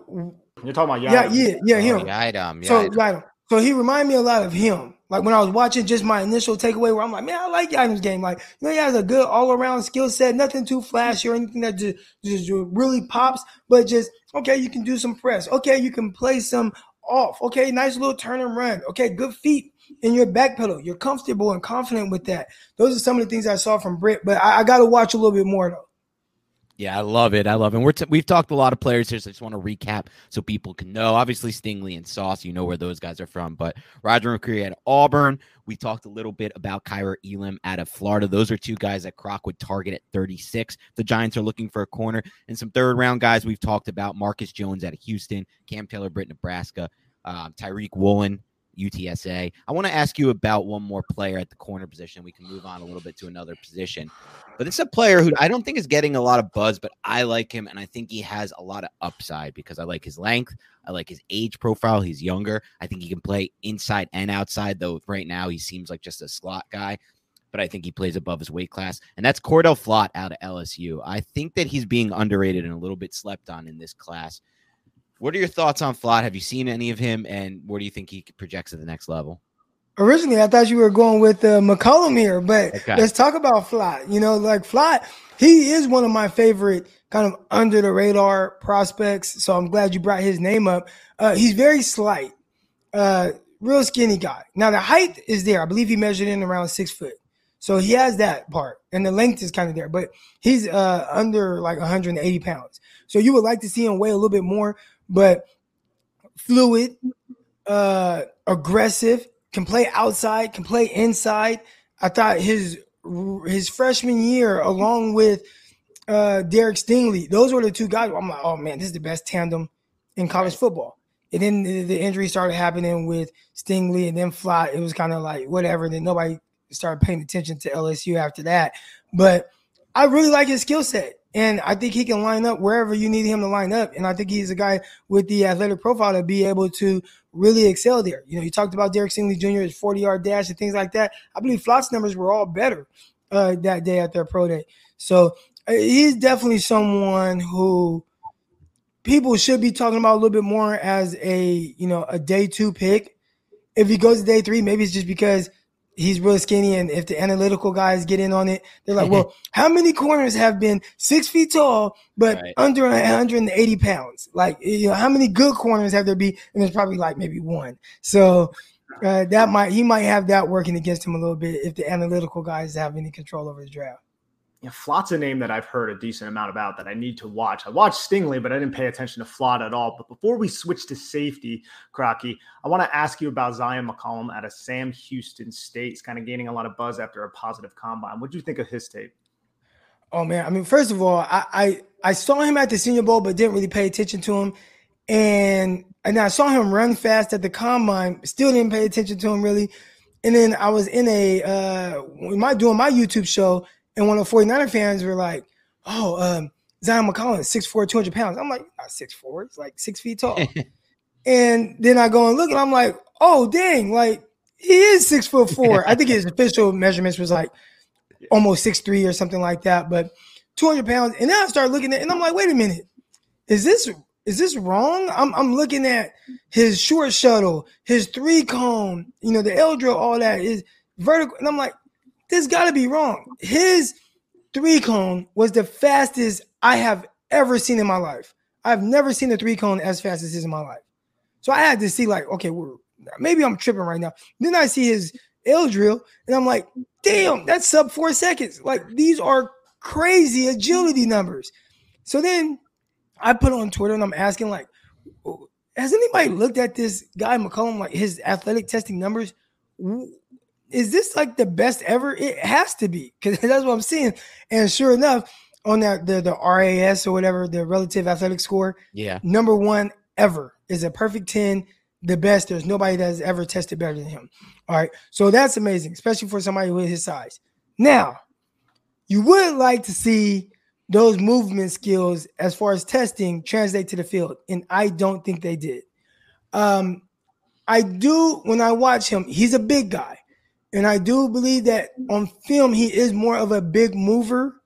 You're talking about Yadam. Yeah, yeah, yeah, him. Oh, Yadam, Yadam. So, Yadam. So he reminded me a lot of him. Like when I was watching just my initial takeaway where I'm like, man, I like Yadam's game. Like, you know, he has a good all-around skill set, nothing too flashy or anything that just, just really pops, but just, okay, you can do some press. Okay, you can play some off. Okay, nice little turn and run. Okay, good feet in your back pedal. You're comfortable and confident with that. Those are some of the things I saw from Britt, but I, I got to watch a little bit more, though. Yeah, I love it. I love it. And we're t- we've talked a lot of players here, so I just want to recap so people can know. Obviously, Stingley and Sauce, you know where those guys are from. But Roger McCreary at Auburn. We talked a little bit about Kyra Elam out of Florida. Those are two guys that Croc would target at thirty-six. The Giants are looking for a corner. And some third-round guys we've talked about. Marcus Jones out of Houston. Cam Taylor Britt, Nebraska. Um, Tyreek Woolen, U T S A. I want to ask you about one more player at the corner position. We can move on a little bit to another position. But it's a player who I don't think is getting a lot of buzz, but I like him, and I think he has a lot of upside because I like his length. I like his age profile. He's younger. I think he can play inside and outside, though right now he seems like just a slot guy. But I think he plays above his weight class, and that's Cordell Flott out of L S U. I think that he's being underrated and a little bit slept on in this class. What are your thoughts on Flott? Have you seen any of him, and where do you think he projects at the next level? Originally, I thought you were going with uh, McCollum here, but okay. Let's talk about Flott. You know, like Flott, he is one of my favorite kind of under the radar prospects. So I'm glad you brought his name up. Uh, he's very slight, uh, real skinny guy. Now the height is there. I believe he measured in around six foot. So he has that part, and the length is kind of there, but he's uh, under like one hundred eighty pounds. So you would like to see him weigh a little bit more, but fluid, uh, aggressive, can play outside, can play inside. I thought his his freshman year, along with uh, Derek Stingley, those were the two guys where I'm like, oh, man, this is the best tandem in college football. And then the injury started happening with Stingley and then Flott. It was kind of like whatever. Then nobody started paying attention to L S U after that. But I really like his skill set, and I think he can line up wherever you need him to line up. And I think he's a guy with the athletic profile to be able to really excel there. You know, you talked about Derek Stingley Junior, his forty-yard dash and things like that. I believe Flott's numbers were all better uh, that day at their pro day. So uh, he's definitely someone who people should be talking about a little bit more as a, you know, a day two pick. If he goes to day three, maybe it's just because he's real skinny, and if the analytical guys get in on it, they're like, well, how many corners have been six feet tall but right. under one hundred eighty pounds? Like, you know, how many good corners have there been? And there's probably like maybe one. So uh, that might he might have that working against him a little bit if the analytical guys have any control over the draft. Yeah, Flott's a name that I've heard a decent amount about that I need to watch. I watched Stingley, but I didn't pay attention to Flott at all. But before we switch to safety, Crocky, I want to ask you about Zion McCollum out of Sam Houston State. He's kind of gaining a lot of buzz after a positive combine. What do you think of his tape? Oh, man. I mean, first of all, I, I, I saw him at the Senior Bowl, but didn't really pay attention to him. And, and I saw him run fast at the combine. Still didn't pay attention to him, really. And then I was in a uh, – my doing my YouTube show – and one of the forty-niner fans were like, oh, um, Zion McCollum, six foot four, two hundred pounds. I'm like, not six foot four. It's like six feet tall. And then I go and look, and I'm like, oh, dang, like he is six foot four. I think his official measurements was like almost six three or something like that, but two hundred pounds. And then I start looking at it, and I'm like, wait a minute. Is this is this wrong? I'm, I'm looking at his short shuttle, his three-cone, you know, the L drill, all that is vertical. And I'm like, this got to be wrong. His three cone was the fastest I have ever seen in my life. I've never seen a three cone as fast as his in my life. So I had to see like, okay, well, maybe I'm tripping right now. Then I see his L drill, and I'm like, damn, that's sub four seconds. Like, these are crazy agility numbers. So then I put on Twitter, and I'm asking like, has anybody looked at this guy McCollum, like his athletic testing numbers? Is this like the best ever? It has to be, because that's what I'm seeing. And sure enough, on that the, the R A S or whatever, the relative athletic score, yeah, number one ever is a perfect ten, the best. There's nobody that has ever tested better than him. All right, so that's amazing, especially for somebody with his size. Now, you would like to see those movement skills as far as testing translate to the field, and I don't think they did. Um, I do, when I watch him, he's a big guy. And I do believe that on film, he is more of a big mover,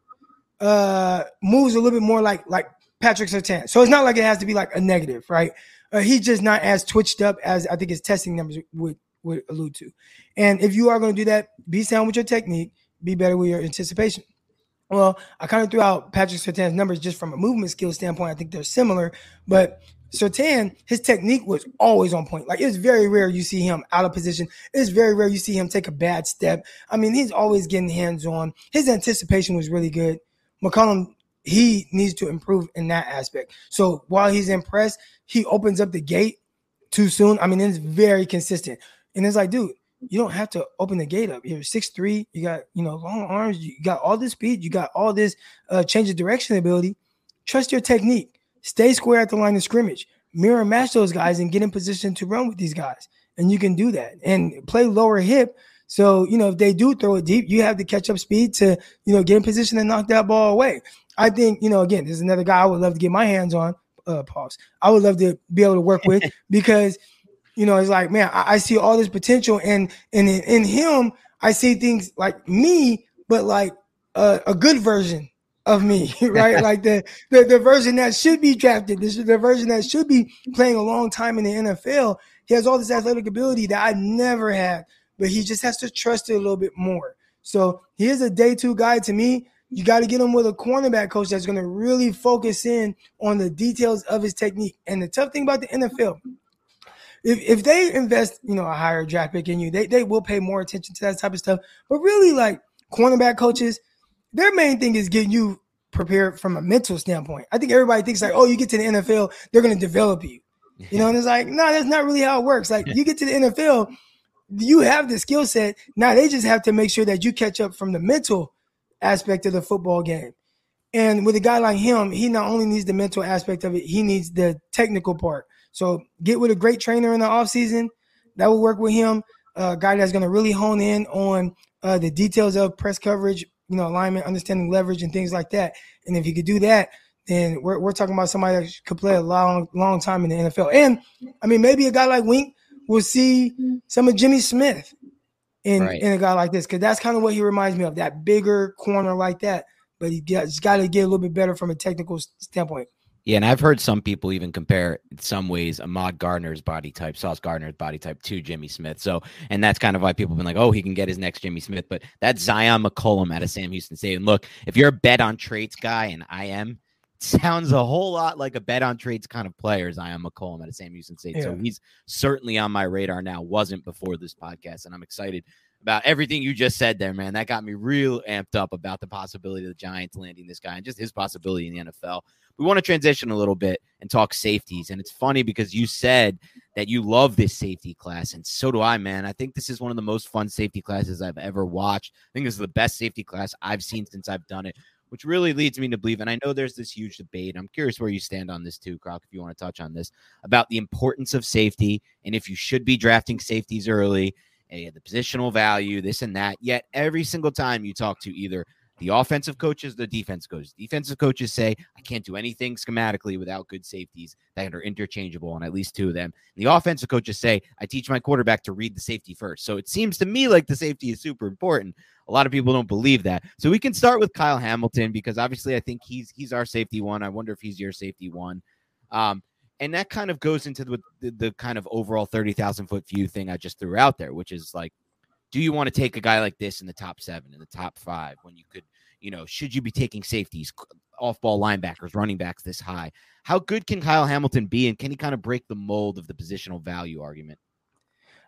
uh, moves a little bit more like like Patrick Sertan. So it's not like it has to be like a negative, right? Uh, he's just not as twitched up as I think his testing numbers would, would allude to. And if you are going to do that, be sound with your technique, be better with your anticipation. Well, I kind of threw out Patrick Sertan's numbers just from a movement skill standpoint. I think they're similar, but Sertan, his technique was always on point. Like, it's very rare you see him out of position. It's very rare you see him take a bad step. I mean, he's always getting hands-on. His anticipation was really good. McCollum, he needs to improve in that aspect. So while he's impressed, he opens up the gate too soon. I mean, it's very consistent. And it's like, dude, you don't have to open the gate up. You're six three. You got, you know, long arms. You got all this speed. You got all this uh, change of direction ability. Trust your technique. Stay square at the line of scrimmage. Mirror match those guys and get in position to run with these guys. And you can do that. And play lower hip. So, you know, if they do throw it deep, you have to catch up speed to, you know, get in position and knock that ball away. I think, you know, again, there's another guy I would love to get my hands on. Uh, pause. I would love to be able to work with because, you know, it's like, man, I, I see all this potential. And, and in, in him, I see things like me, but like uh, a good version of me, right? Like the, the the version that should be drafted, this is the version that should be playing a long time in the N F L. He has all this athletic ability that I never had, but he just has to trust it a little bit more. So he is a day two guy to me. You got to get him with a cornerback coach that's going to really focus in on the details of his technique. And the tough thing about the N F L, if if they invest, you know, a higher draft pick in you, they they will pay more attention to that type of stuff. But really, like, cornerback coaches, their main thing is getting you prepared from a mental standpoint. I think everybody thinks like, oh, you get to the N F L, they're going to develop you. You know, and it's like, no, nah, that's not really how it works. Like, you get to the N F L, you have the skill set. Now they just have to make sure that you catch up from the mental aspect of the football game. And with a guy like him, he not only needs the mental aspect of it, he needs the technical part. So get with a great trainer in the offseason. That will work with him. A guy that's going to really hone in on uh, the details of press coverage, you know, alignment, understanding leverage and things like that. And if he could do that, then we're we're talking about somebody that could play a long, long time in the N F L. And, I mean, maybe a guy like Wink will see some of Jimmy Smith in, right. in a guy like this, because that's kind of what he reminds me of, that bigger corner like that. But he he's got to get a little bit better from a technical standpoint. Yeah, and I've heard some people even compare in some ways Ahmad Gardner's body type, Sauce Gardner's body type to Jimmy Smith. So, and that's kind of why people have been like, oh, he can get his next Jimmy Smith. But that's Zion McCollum out of Sam Houston State. And look, if you're a bet on traits guy, and I am, it sounds a whole lot like a bet on traits kind of player, Zion McCollum out of Sam Houston State. Yeah. So he's certainly on my radar now, wasn't before this podcast, and I'm excited about everything you just said there, man. That got me real amped up about the possibility of the Giants landing this guy and just his possibility in the N F L. We want to transition a little bit and talk safeties. And it's funny because you said that you love this safety class, and so do I, man. I think this is one of the most fun safety classes I've ever watched. I think this is the best safety class I've seen since I've done it, which really leads me to believe, and I know there's this huge debate. I'm curious where you stand on this too, Croc, if you want to touch on this, about the importance of safety and if you should be drafting safeties early. They had the positional value, this and that. Yet every single time you talk to either the offensive coaches, the defense coaches, defensive coaches say, I can't do anything schematically without good safeties that are interchangeable, and at least two of them. And the offensive coaches say, I teach my quarterback to read the safety first. So it seems to me like the safety is super important. A lot of people don't believe that. So we can start with Kyle Hamilton, because obviously I think he's he's our safety one. I wonder if he's your safety one. Um, And that kind of goes into the, the, the kind of overall thirty thousand foot view thing I just threw out there, which is like, do you want to take a guy like this in the top seven, in the top five, when you could, you know, should you be taking safeties, off-ball linebackers, running backs this high? How good can Kyle Hamilton be, and can he kind of break the mold of the positional value argument?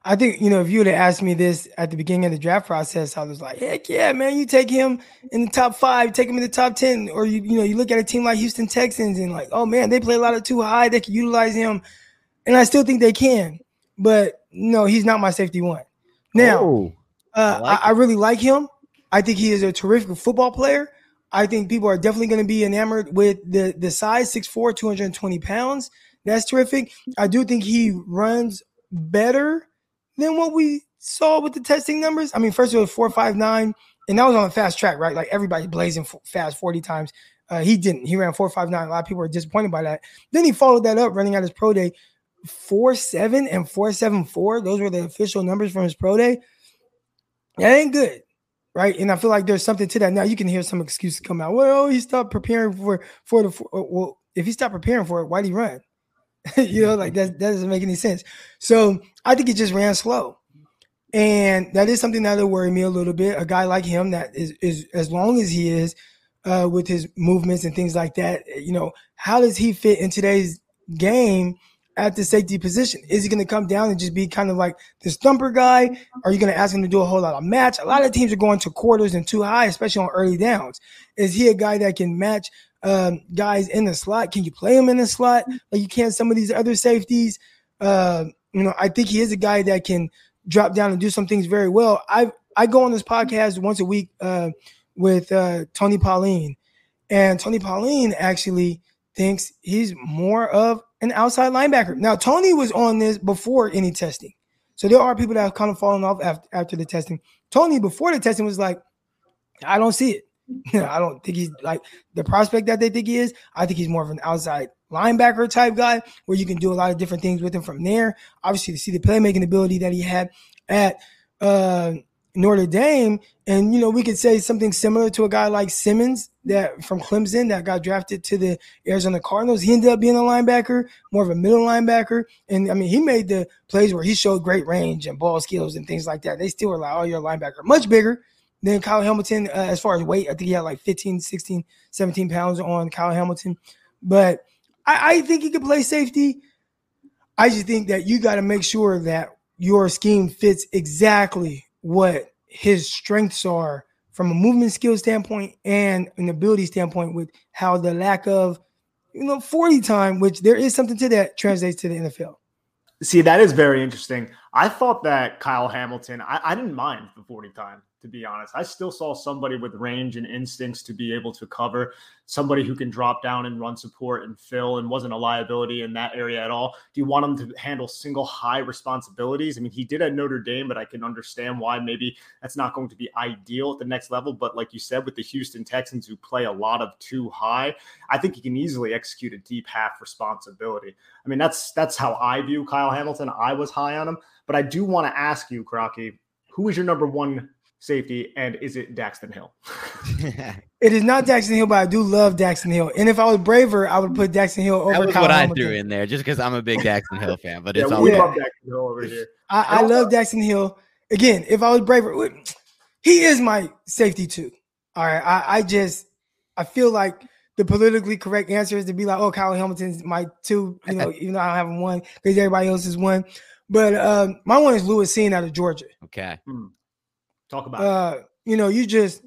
I think, you know, if you would have asked me this at the beginning of the draft process, I was like, heck yeah, man, you take him in the top five, take him in the top ten, or, you you know, you look at a team like Houston Texans and like, oh, man, they play a lot of too high. They can utilize him. And I still think they can. But, no, he's not my safety one. Now, oh, uh, I, like I, I really like him. I think he is a terrific football player. I think people are definitely going to be enamored with the, the size, six foot four, two hundred twenty pounds. That's terrific. I do think he runs better than what we saw with the testing numbers. I mean, first it was four five nine, and that was on a fast track, right? Like everybody blazing fast forty times. Uh, he didn't. He ran four five nine. A lot of people were disappointed by that. Then he followed that up running at his pro day, four seven and four seven four. Those were the official numbers from his pro day. That ain't good, right? And I feel like there's something to that. Now you can hear some excuses come out. Well, he stopped preparing for for the for, well. If he stopped preparing for it, why'd he run? You know, like that, that doesn't make any sense. So I think he just ran slow. And that is something that'll worry me a little bit. A guy like him that is, is as long as he is uh, with his movements and things like that, you know, how does he fit in today's game at the safety position? Is he going to come down and just be kind of like this thumper guy? Are you going to ask him to do a whole lot of match? A lot of teams are going to quarters and too high, especially on early downs. Is he a guy that can match Um, guys in the slot? Can you play him in the slot like you can some of these other safeties? Uh, you know, I think he is a guy that can drop down and do some things very well. I I go on this podcast once a week uh, with uh, Tony Pauline, and Tony Pauline actually thinks he's more of an outside linebacker. Now, Tony was on this before any testing, so there are people that have kind of fallen off after, after the testing. Tony, before the testing, was like, I don't see it. I don't think he's like the prospect that they think he is. I think he's more of an outside linebacker type guy where you can do a lot of different things with him from there. Obviously, to see the playmaking ability that he had at uh, Notre Dame. And, you know, we could say something similar to a guy like Simmons that from Clemson that got drafted to the Arizona Cardinals. He ended up being a linebacker, more of a middle linebacker. And, I mean, he made the plays where he showed great range and ball skills and things like that. They still were like, oh, you're a linebacker. Much bigger Then Kyle Hamilton, uh, as far as weight, I think he had like fifteen, sixteen, seventeen pounds on Kyle Hamilton. But I, I think he could play safety. I just think that you got to make sure that your scheme fits exactly what his strengths are from a movement skill standpoint and an ability standpoint with how the lack of, you know, forty time, which there is something to that, translates to the N F L. See, that is very interesting. I thought that Kyle Hamilton, I, I didn't mind the forty time. to be honest. I still saw somebody with range and instincts to be able to cover, somebody who can drop down and run support and fill and wasn't a liability in that area at all. Do you want him to handle single high responsibilities? I mean, he did at Notre Dame, but I can understand why maybe that's not going to be ideal at the next level. But like you said, with the Houston Texans, who play a lot of two high, I think he can easily execute a deep half responsibility. I mean, that's that's how I view Kyle Hamilton. I was high on him, but I do want to ask you, Crocky, who is your number one safety, and is it Daxton Hill? It is not Daxton Hill, but I do love Daxton Hill. And if I was braver, I would put Daxton Hill over Kyle Hamilton. That was what I threw in there, just because I'm a big Daxton Hill fan. But it's yeah, all we love Daxton Hill over here. I, I love Daxton Hill. Again, if I was braver, he is my safety too. All right, I, I just I feel like the politically correct answer is to be like, oh, Kyle Hamilton's my two. You know, even though I don't have one because everybody else is one. But um, my one is Lewis Seen out of Georgia. Okay. Mm. Talk about uh, it. You know, you just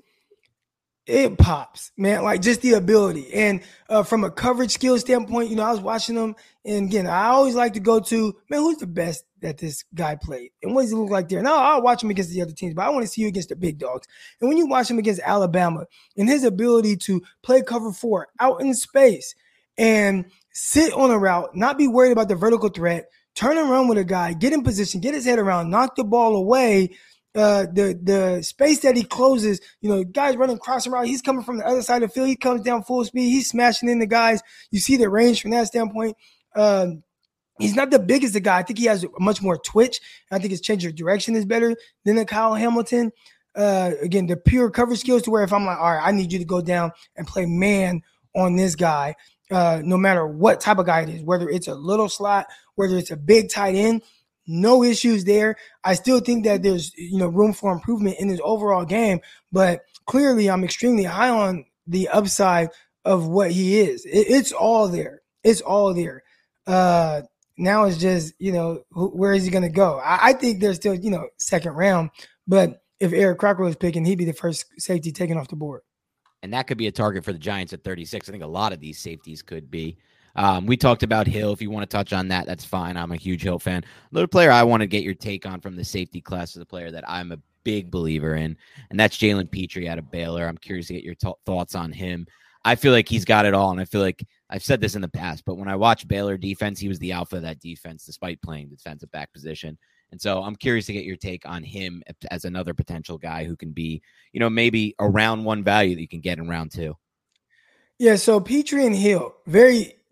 – it pops, man, like just the ability. And uh, from a coverage skill standpoint, you know, I was watching them. And, again, I always like to go to, man, who's the best that this guy played? And what does he look like there? Now, I'll watch him against the other teams, but I want to see you against the big dogs. And when you watch him against Alabama and his ability to play cover four out in space and sit on a route, not be worried about the vertical threat, turn and run with a guy, get in position, get his head around, knock the ball away. Uh, the the space that he closes, you know, guys running crossing route, he's coming from the other side of the field. He comes down full speed. He's smashing in the guys. You see the range from that standpoint. Um, he's not the biggest of guy. I think he has much more twitch. I think his change of direction is better than the Kyle Hamilton. Uh, again, the pure coverage skills to where if I'm like, all right, I need you to go down and play man on this guy, uh, no matter what type of guy it is, whether it's a little slot, whether it's a big tight end, no issues there. I still think that there's, you know, room for improvement in his overall game, but clearly I'm extremely high on the upside of what he is. It, it's all there. It's all there. Uh, now it's just, you know, who, where is he going to go? I, I think there's still, you know, second round, but if Eric Crocker was picking, he'd be the first safety taken off the board. And that could be a target for the Giants at thirty-six. I think a lot of these safeties could be. Um, we talked about Hill. If you want to touch on that, that's fine. I'm a huge Hill fan. Another player I want to get your take on from the safety class is a player that I'm a big believer in, and that's Jalen Pitre out of Baylor. I'm curious to get your t- thoughts on him. I feel like he's got it all, and I feel like I've said this in the past, but when I watch Baylor defense, he was the alpha of that defense despite playing the defensive back position. And so I'm curious to get your take on him as another potential guy who can be, you know, maybe a round one value that you can get in round two. Yeah, so Pitre and Hill, very –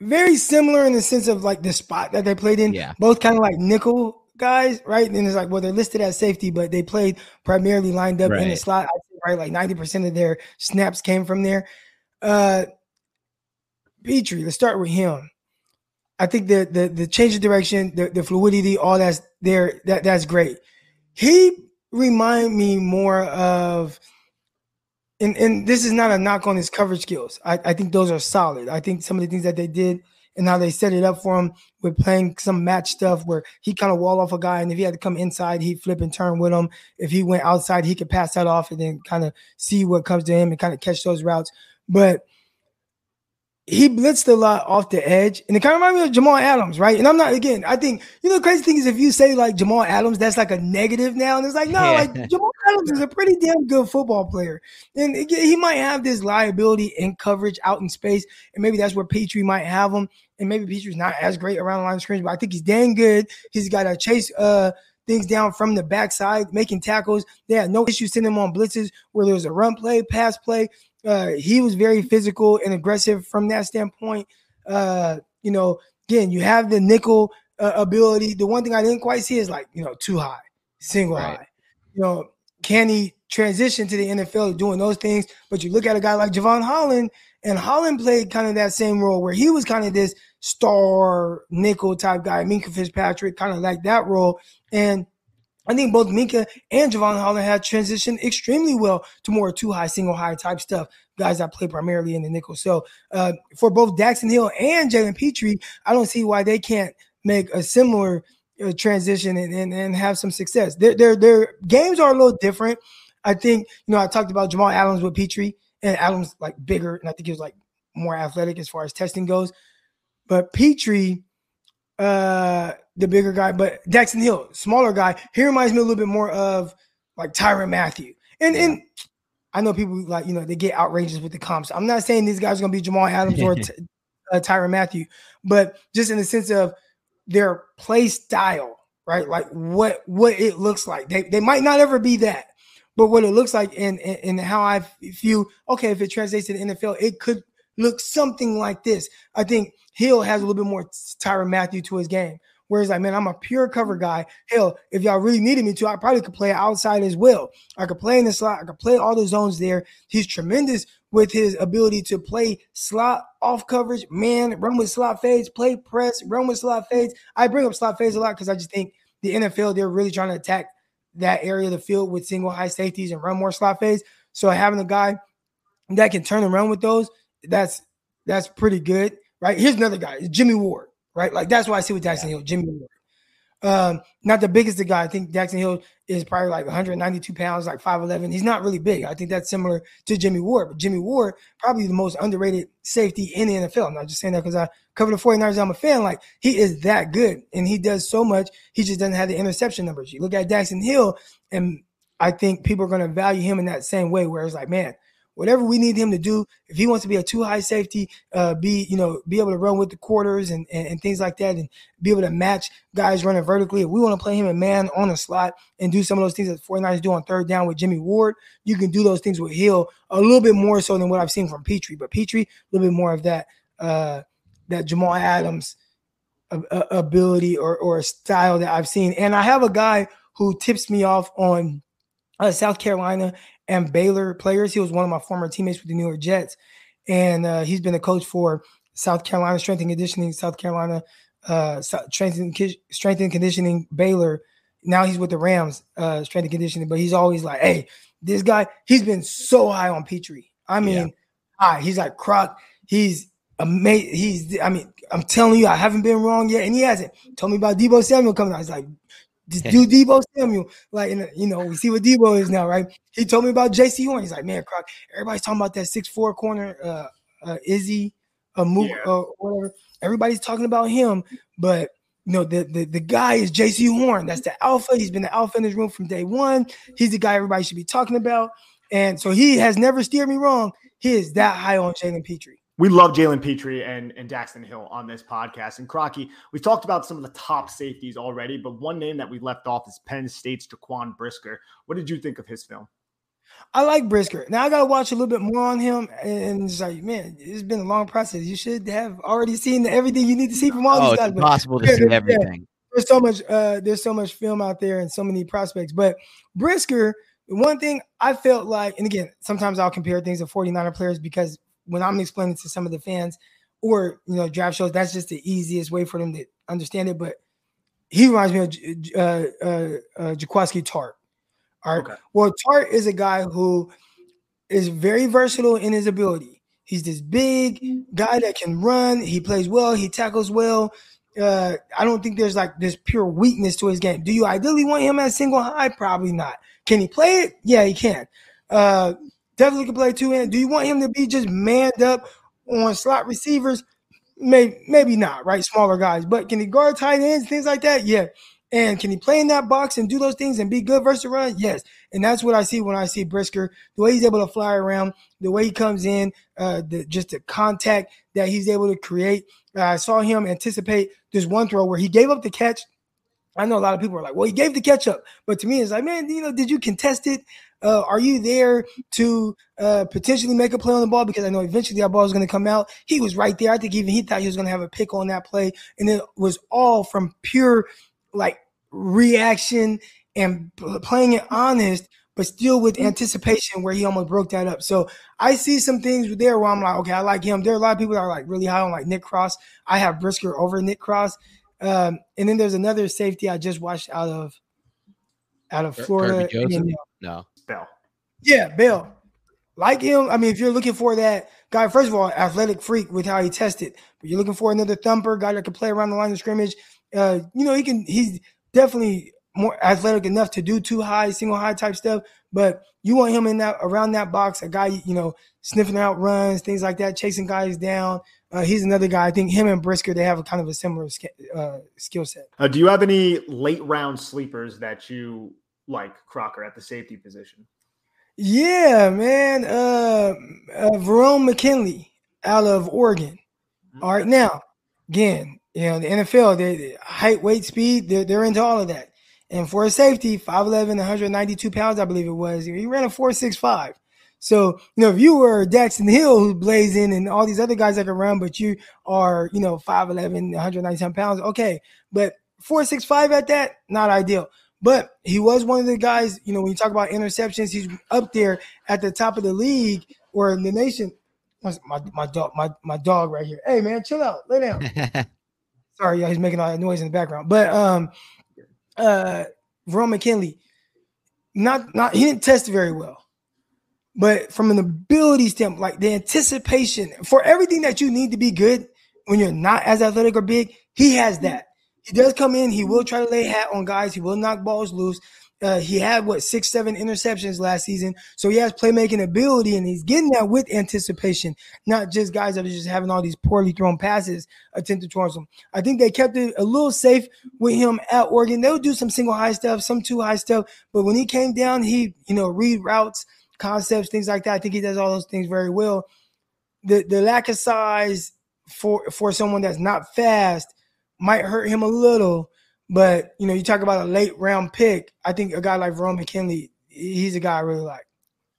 very similar in the sense of like the spot that they played in, yeah. Both kind of like nickel guys, right? And it's like, well, they're listed as safety, but they played primarily lined up right in the slot. I think, right, like ninety percent of their snaps came from there. Uh, Pitre, let's start with him. I think the the, the change of direction, the, the fluidity, all that's there. That that's great. He remind me more of. And, and this is not a knock on his coverage skills. I, I think those are solid. I think some of the things that they did and how they set it up for him with playing some match stuff where he kind of wall off a guy, and if he had to come inside, he'd flip and turn with him. If he went outside, he could pass that off and then kind of see what comes to him and kind of catch those routes. But he blitzed a lot off the edge, and it kind of reminds me of Jamal Adams, right? And I'm not, again, I think, you know, the crazy thing is if you say like Jamal Adams, that's like a negative now. And it's like, no, yeah. like Jamal Adams is a pretty damn good football player. And it, he might have this liability in coverage out in space. And maybe that's where Pitre might have him. And maybe Petre's not as great around the line of scrimmage, but I think he's dang good. He's got to chase, uh, things down from the backside, making tackles. They had no issue sending him on blitzes where there was a run play, pass play. Uh, he was very physical and aggressive from that standpoint. Uh, you know, again, you have the nickel uh, ability. The one thing I didn't quite see is like, you know, too high, single right. high. You know, can he transition to the N F L doing those things? But you look at a guy like Javon Holland, and Holland played kind of that same role where he was kind of this star nickel type guy, Minkah Fitzpatrick, kind of like that role. And I think both Minkah and Javon Holland had transitioned extremely well to more two-high, single-high type stuff, guys that play primarily in the nickel. So uh, for both Daxton Hill and Jalen Pitre, I don't see why they can't make a similar uh, transition and, and and have some success. Their, their, their games are a little different. I think, you know, I talked about Jamal Adams with Pitre, and Adams, like, bigger, and I think he was, like, more athletic as far as testing goes. But Pitre, uh, the bigger guy, but Daxton Hill, smaller guy. He reminds me a little bit more of like Tyrann Mathieu. And yeah. and I know people, like, you know, they get outrageous with the comps. I'm not saying these guys are going to be Jamal Adams or t- uh, Tyrann Mathieu, but just in the sense of their play style, right? Like what what it looks like. They they might not ever be that, but what it looks like and, and, and how I feel, okay, if it translates to the N F L, it could look something like this. I think Hill has a little bit more Tyrann Mathieu to his game. Whereas, like, man, I'm a pure cover guy. Hell, if y'all really needed me to, I probably could play outside as well. I could play in the slot. I could play all the zones there. He's tremendous with his ability to play slot off coverage, man, run with slot fades, play press, run with slot fades. I bring up slot fades a lot because I just think the N F L, they're really trying to attack that area of the field with single high safeties and run more slot fades. So having a guy that can turn around with those, that's that's pretty good, right? Here's another guy, Jimmy Ward. Right, like that's why I see with Daxton Hill, Jimmy Ward. Um, not the biggest guy. I think Daxton Hill is probably like one hundred ninety-two pounds, like five eleven. He's not really big. I think that's similar to Jimmy Ward. But Jimmy Ward, probably the most underrated safety in the N F L. I'm not just saying that because I cover the 49ers. I'm a fan. Like he is that good, and he does so much. He just doesn't have the interception numbers. You look at Daxton Hill, and I think people are going to value him in that same way. Where it's like, man, whatever we need him to do, if he wants to be a two-high safety, uh, be you know, be able to run with the quarters and, and, and things like that and be able to match guys running vertically, if we want to play him a man on a slot and do some of those things that the 49ers do on third down with Jimmy Ward, you can do those things with Hill a little bit more so than what I've seen from Pitre. But Pitre, a little bit more of that uh, that Jamal Adams ability or, or style that I've seen. And I have a guy who tips me off on uh, South Carolina and Baylor players. He was one of my former teammates with the New York Jets, and uh, he's been a coach for South Carolina strength and conditioning, South Carolina uh, strength and strength and conditioning, Baylor. Now he's with the Rams uh, strength and conditioning, but he's always like, "Hey, this guy." He's been so high on Pitre. I mean, yeah. high. He's like Croc. He's amazing. He's. I mean, I'm telling you, I haven't been wrong yet, and he hasn't told me about Debo Samuel coming out. He's like, just do Debo Samuel. Like, you know, we see what Debo is now, right? He told me about J C Horn. He's like, man, Croc, everybody's talking about that six four corner, uh, uh, Izzy, a move, yeah. uh, whatever. Everybody's talking about him, but, you know, the, the, the guy is J C Horn. That's the alpha. He's been the alpha in his room from day one. He's the guy everybody should be talking about. And so he has never steered me wrong. He is that high on Jalen Pitre. We love Jalen Pitre and, and Daxton Hill on this podcast. And Crocky, we've talked about some of the top safeties already, but one name that we left off is Penn State's Jaquan Brisker. What did you think of his film? I like Brisker. Now I got to watch a little bit more on him. And it's like, man, it's been a long process. You should have already seen everything you need to see from all oh, these guys. It's impossible to see everything. There's so much, uh, there's so much film out there and so many prospects. But Brisker, one thing I felt like, and again, sometimes I'll compare things to 49er players because when I'm explaining to some of the fans or, you know, draft shows, that's just the easiest way for them to understand it. But he reminds me of uh, uh, uh, Jaquaski Tart. All right. Okay. Well, Tart is a guy who is very versatile in his ability. He's this big guy that can run. He plays well. He tackles well. Uh, I don't think there's like this pure weakness to his game. Do you ideally want him at single high? Probably not. Can he play it? Yeah, he can. Uh, Definitely can play two-hand. Do you want him to be just manned up on slot receivers? Maybe, maybe not, right? Smaller guys. But can he guard tight ends, things like that? Yeah. And can he play in that box and do those things and be good versus the run? Yes. And that's what I see when I see Brisker. The way he's able to fly around, the way he comes in, uh, the, just the contact that he's able to create. Uh, I saw him anticipate this one throw where he gave up the catch. I know a lot of people are like, well, he gave the catch up. But to me, it's like, man, you know, did you contest it? Uh, are you there to uh, potentially make a play on the ball? Because I know eventually that ball is going to come out. He was right there. I think even he thought he was going to have a pick on that play. And it was all from pure, like, reaction and playing it honest, but still with anticipation where he almost broke that up. So I see some things there where I'm like, okay, I like him. There are a lot of people that are, like, really high on, like, Nick Cross. I have Brisker over Nick Cross. Um, and then there's another safety I just watched out of out of Florida. No. Bell. Yeah, Bell. Like him, I mean, if you're looking for that guy, first of all, athletic freak with how he tested, but you're looking for another thumper, guy that can play around the line of scrimmage. Uh, you know, he can. He's definitely more athletic enough to do two high, single high type stuff, but you want him in that around that box, a guy, you know, sniffing out runs, things like that, chasing guys down. Uh, he's another guy. I think him and Brisker, they have a kind of a similar uh, skill set. Uh, do you have any late round sleepers that you like Crocker at the safety position? Yeah, man. Uh, uh, Verone McKinley out of Oregon. Mm-hmm. All right. Now, again, you know, the N F L, they, they height, weight, speed, they're, they're into all of that. And for a safety, five eleven, one hundred ninety-two pounds, I believe it was. He ran a four sixty-five. So, you know, if you were Daxton Hill who's blazing and all these other guys that can run, but you are, you know, five eleven, one hundred ninety-seven pounds, okay. But four sixty-five at that, not ideal. But he was one of the guys, you know, when you talk about interceptions, he's up there at the top of the league or in the nation. My my dog, my, my dog right here. Hey, man, chill out. Lay down. Sorry, y'all, he's making all that noise in the background. But um, uh, Verone McKinley, not not he didn't test very well. But from an ability standpoint, like the anticipation for everything that you need to be good when you're not as athletic or big, he has that. He does come in. He will try to lay hat on guys. He will knock balls loose. Uh, he had, what, six, seven interceptions last season. So he has playmaking ability, and he's getting that with anticipation, not just guys that are just having all these poorly thrown passes attempted towards him. I think they kept it a little safe with him at Oregon. They'll do some single high stuff, some two high stuff. But when he came down, he, you know, read routes, concepts, things like that. I think he does all those things very well. The the lack of size for for someone that's not fast might hurt him a little, but you know, you talk about a late round pick. I think a guy like Verone McKinley, he's a guy I really like.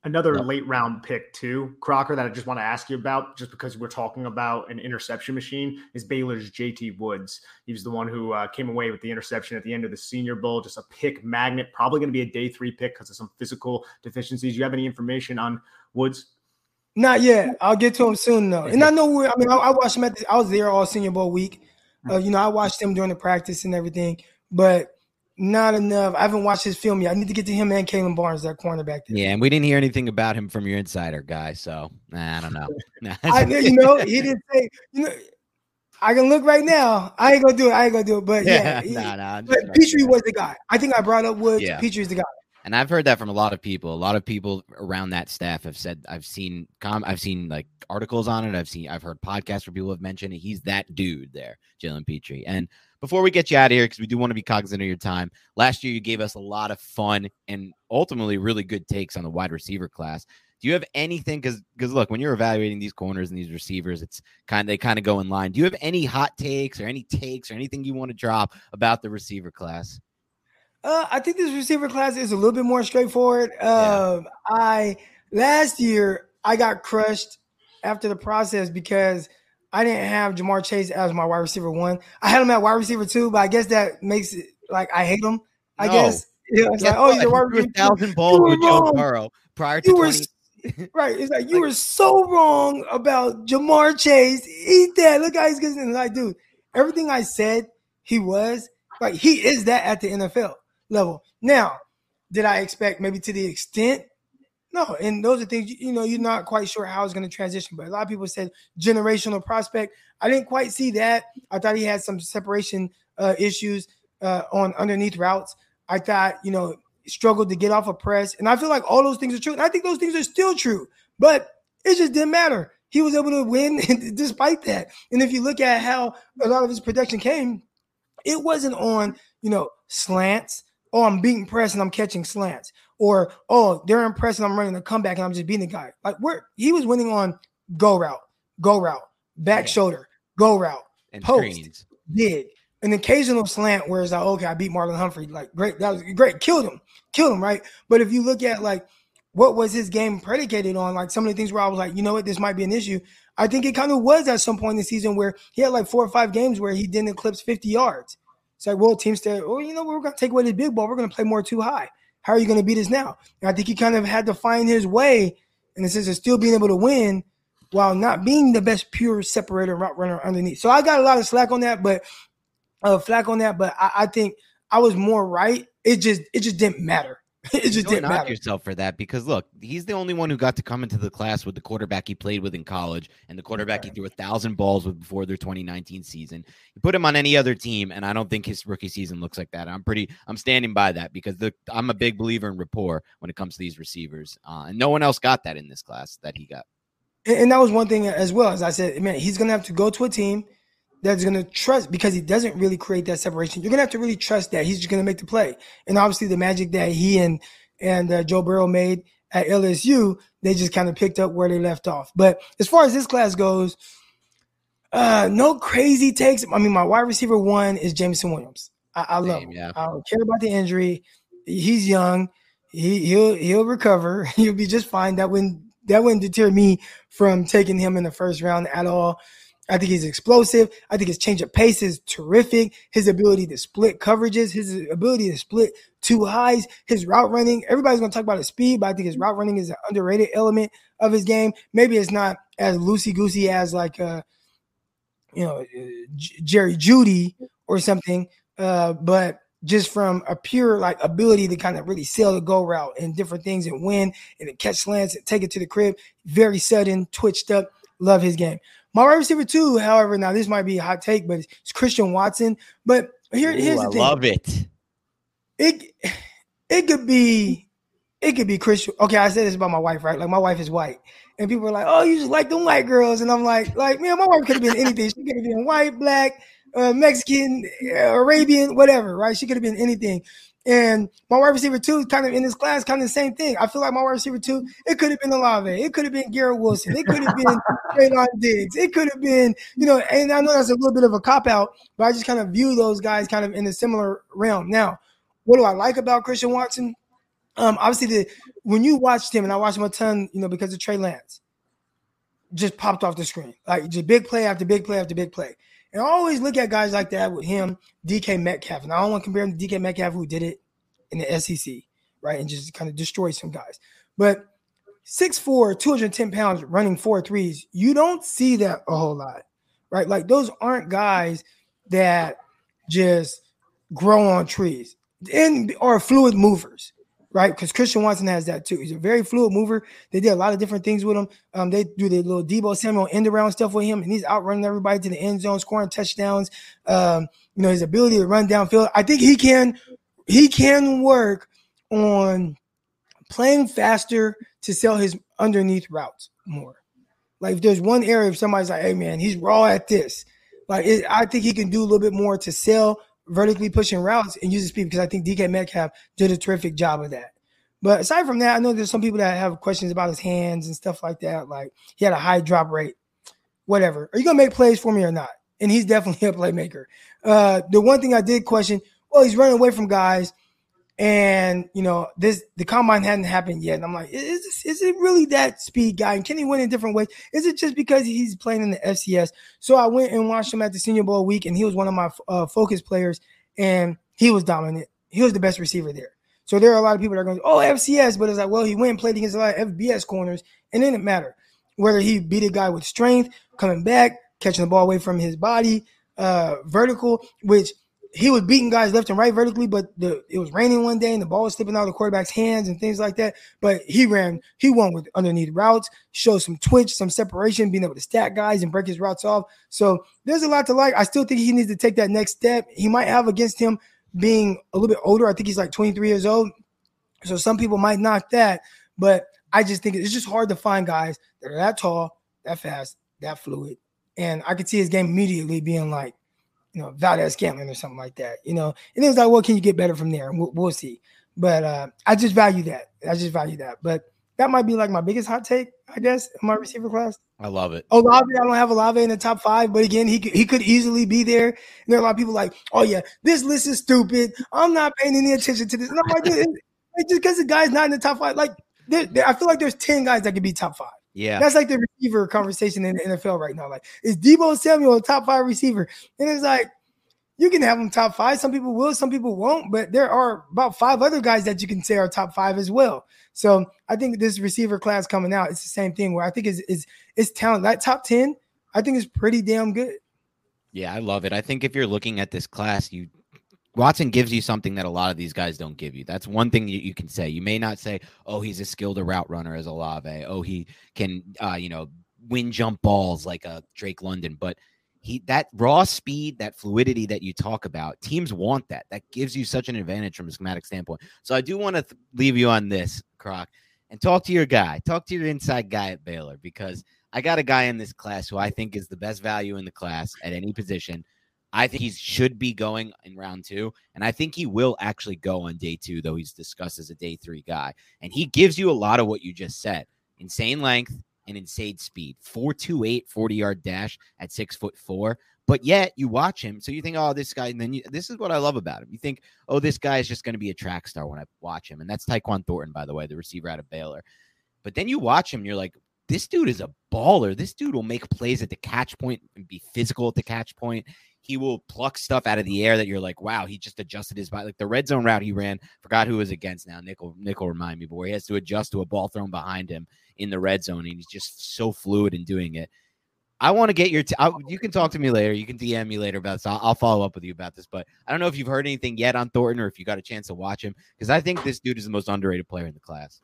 Another yeah. late round pick too, Crocker, that I just want to ask you about, just because we're talking about an interception machine, is Baylor's J T Woods. He was the one who uh, came away with the interception at the end of the Senior Bowl, just a pick magnet, probably going to be a day three pick because of some physical deficiencies. You have any information on Woods? Not yet. I'll get to him soon though. And I know where, I mean, I, I watched him at the, I was there all Senior Bowl week. Uh, you know, I watched him during the practice and everything, but not enough. I haven't watched his film yet. I need to get to him and Kalen Barnes, that cornerback there. Yeah, and we didn't hear anything about him from your insider guy, so nah, I don't know. I, you know, he didn't say. You know, I can look right now. I ain't gonna do it. I ain't gonna do it. But yeah, yeah nah, nah, but Pitre was the guy. I think I brought up Woods. Yeah. Pitre is the guy. And I've heard that from a lot of people. A lot of people around that staff have said, I've seen com I've seen like articles on it. I've seen, I've heard podcasts where people have mentioned it. He's that dude there, Jalen Pitre. And before we get you out of here, because we do want to be cognizant of your time, last year you gave us a lot of fun and ultimately really good takes on the wide receiver class. Do you have anything? Because because look, when you're evaluating these corners and these receivers, it's kind of, they kind of go in line. Do you have any hot takes or any takes or anything you want to drop about the receiver class? Uh, I think this receiver class is a little bit more straightforward. Uh, yeah. I last year I got crushed after the process because I didn't have Ja'Marr Chase as my wide receiver one. I had him at wide receiver two, but I guess that makes it like I hate him. I no. guess yeah, it's like, oh, he's a wide receiver. Thousand balls with Joe Burrow prior to twenty. Right, it's like you like, were so wrong about Ja'Marr Chase. Eat that! Look how he's getting. Like, dude, everything I said, he was like he is that at the N F L level. Now, did I expect maybe to the extent? No, and those are things, you know, you're not quite sure how it's going to transition, but a lot of people said generational prospect. I didn't quite see that. I thought he had some separation uh, issues uh, on underneath routes. I thought, you know, struggled to get off a press, and I feel like all those things are true, and I think those things are still true, but it just didn't matter. He was able to win despite that, and if you look at how a lot of his production came, it wasn't on, you know, slants, oh, I'm beating press and I'm catching slants. Or, oh, they're in press and I'm running a comeback and I'm just beating the guy. Like, where he was winning on go route, go route, back yeah. shoulder, go route, and post, screens. Dig, an occasional slant where it's like, okay, I beat Martin Humphrey. Like, great, that was great. Killed him. Killed him, right? But if you look at, like, what was his game predicated on, like, some of the things where I was like, you know what, this might be an issue. I think it kind of was at some point in the season where he had, like, four or five games where he didn't eclipse fifty yards. It's like, well, teams said, oh, you know, we're going to take away the big ball. We're going to play more too high. How are you going to beat us now? And I think he kind of had to find his way in the sense of still being able to win while not being the best pure separator route runner underneath. So I got a lot of slack on that, but uh, flack on that. But I, I think I was more right. It just it just didn't matter. It just didn't knock matter. Yourself for that, because look, he's the only one who got to come into the class with the quarterback he played with in college and the quarterback right. he threw a thousand balls with before their twenty nineteen season. You put him on any other team, and I don't think his rookie season looks like that. I'm pretty, I'm standing by that because the, I'm a big believer in rapport when it comes to these receivers, uh, and no one else got that in this class that he got. And, and that was one thing as well, as I said, man, he's gonna have to go to a team that's going to trust, because he doesn't really create that separation. You're going to have to really trust that he's just going to make the play. And obviously the magic that he and, and uh, Joe Burrow made at L S U, they just kind of picked up where they left off. But as far as this class goes, uh, no crazy takes. I mean, my wide receiver one is Jameson Williams. I, I love Same, him. Yeah. I don't care about the injury. He's young. He, he'll he'll recover. He'll be just fine. That wouldn't that wouldn't deter me from taking him in the first round at all. I think he's explosive. I think his change of pace is terrific. His ability to split coverages, his ability to split two highs, his route running. Everybody's going to talk about his speed, but I think his route running is an underrated element of his game. Maybe it's not as loosey-goosey as like, uh, you know, J- Jerry Jeudy or something, uh, but just from a pure like ability to kind of really sell the go route and different things and win and to catch slants and take it to the crib, very sudden, twitched up. Love his game. My wide receiver two, however, now this might be a hot take, but it's Christian Watson. But here, Ooh, here's the I thing. I love it. It it could be it could be Christian. Okay, I said this about my wife, right? Like my wife is white, and people are like, "Oh, you just like them white girls," and I'm like, "Like, man, my wife could have been anything. She could have been white, black, uh, Mexican, uh, Arabian, whatever, right? She could have been anything." And my wide receiver two is kind of in this class, kind of the same thing. I feel like my wide receiver two, it could have been Olave. It could have been Garrett Wilson. It could have been Traylon Diggs. It could have been, you know, and I know that's a little bit of a cop-out, but I just kind of view those guys kind of in a similar realm. Now, what do I like about Christian Watson? Um, obviously, the, when you watched him, and I watched him a ton, you know, because of Trey Lance, just popped off the screen. Like, just big play after big play after big play. And I always look at guys like that with him, D K Metcalf. And I don't want to compare him to D K Metcalf, who did it in the S E C, right, and just kind of destroyed some guys. But six foot four, two hundred ten pounds, running four threes, you don't see that a whole lot, right? Like those aren't guys that just grow on trees and are fluid movers, right? Because Christian Watson has that too. He's a very fluid mover. They did a lot of different things with him. Um, they do the little Debo Samuel end around stuff with him, and he's outrunning everybody to the end zone, scoring touchdowns. Um, you know, his ability to run downfield. I think he can he can work on playing faster to sell his underneath routes more. Like if there's one area if somebody's like, hey man, he's raw at this. Like it, I think he can do a little bit more to sell vertically pushing routes and use the speed, because I think D K Metcalf did a terrific job of that. But aside from that, I know there's some people that have questions about his hands and stuff like that. Like he had a high drop rate, whatever. Are you going to make plays for me or not? And he's definitely a playmaker. Uh, the one thing I did question, well, he's running away from guys and, you know, this the combine hadn't happened yet. And I'm like, is, this, is it really that speed guy? And can he win in different ways? Is it just because he's playing in the F C S? So I went and watched him at the Senior Bowl week, and he was one of my uh, focus players, and he was dominant. He was the best receiver there. So there are a lot of people that are going, oh, F C S, but it's like, well, he went and played against a lot of F B S corners, and it didn't matter whether he beat a guy with strength, coming back, catching the ball away from his body, uh, vertical, which he was beating guys left and right vertically, but the, it was raining one day and the ball was slipping out of the quarterback's hands and things like that. But he ran, he won with underneath routes, showed some twitch, some separation, being able to stack guys and break his routes off. So there's a lot to like. I still think he needs to take that next step. He might have against him being a little bit older. I think he's like twenty-three years old. So some people might knock that, but I just think it's just hard to find guys that are that tall, that fast, that fluid. And I could see his game immediately being like, you know, Valdez-Scantling or something like that, you know. And it was like, well, can you get better from there? And we'll, we'll see. But uh, I just value that. I just value that. But that might be like my biggest hot take, I guess, in my receiver class. I love it. Olave, I don't have Olave in the top five, but again, he could, he could easily be there. And there are a lot of people like, oh, yeah, this list is stupid. I'm not paying any attention to this. And I'm like, dude, it's just because the guy's not in the top five, like, there, there, I feel like there's ten guys that could be top five. Yeah, that's like the receiver conversation in the N F L right now. Like, is Debo Samuel a top five receiver? And it's like, you can have him top five. Some people will, some people won't. But there are about five other guys that you can say are top five as well. So I think this receiver class coming out, it's the same thing where I think it's, it's, it's talent. That top ten, I think is pretty damn good. Yeah, I love it. I think if you're looking at this class, you Watson gives you something that a lot of these guys don't give you. That's one thing you, you can say. You may not say, oh, he's as skilled a route runner as Olave. Oh, he can, uh, you know, win jump balls like a Drake London. But he that raw speed, that fluidity that you talk about, teams want that. That gives you such an advantage from a schematic standpoint. So I do want to th- leave you on this, Croc, and talk to your guy. Talk to your inside guy at Baylor, because I got a guy in this class who I think is the best value in the class at any position. I think he should be going in round two, and I think he will actually go on day two, though he's discussed as a day three guy. And he gives you a lot of what you just said. Insane length and insane speed. four two eight, forty-yard dash at six foot four. But yet you watch him, so you think, oh, this guy, and then you, this is what I love about him. You think, oh, this guy is just going to be a track star when I watch him. And that's Tyquan Thornton, by the way, the receiver out of Baylor. But then you watch him, you're like, this dude is a baller. This dude will make plays at the catch point and be physical at the catch point. He will pluck stuff out of the air that you're like, wow, he just adjusted his body. Like the red zone route he ran, forgot who it was against now. Nickel, Nickel remind me, but where he has to adjust to a ball thrown behind him in the red zone, and he's just so fluid in doing it. I want to get your t- – you can talk to me later. You can D M me later about this. I'll, I'll follow up with you about this. But I don't know if you've heard anything yet on Thornton or if you got a chance to watch him, because I think this dude is the most underrated player in the class.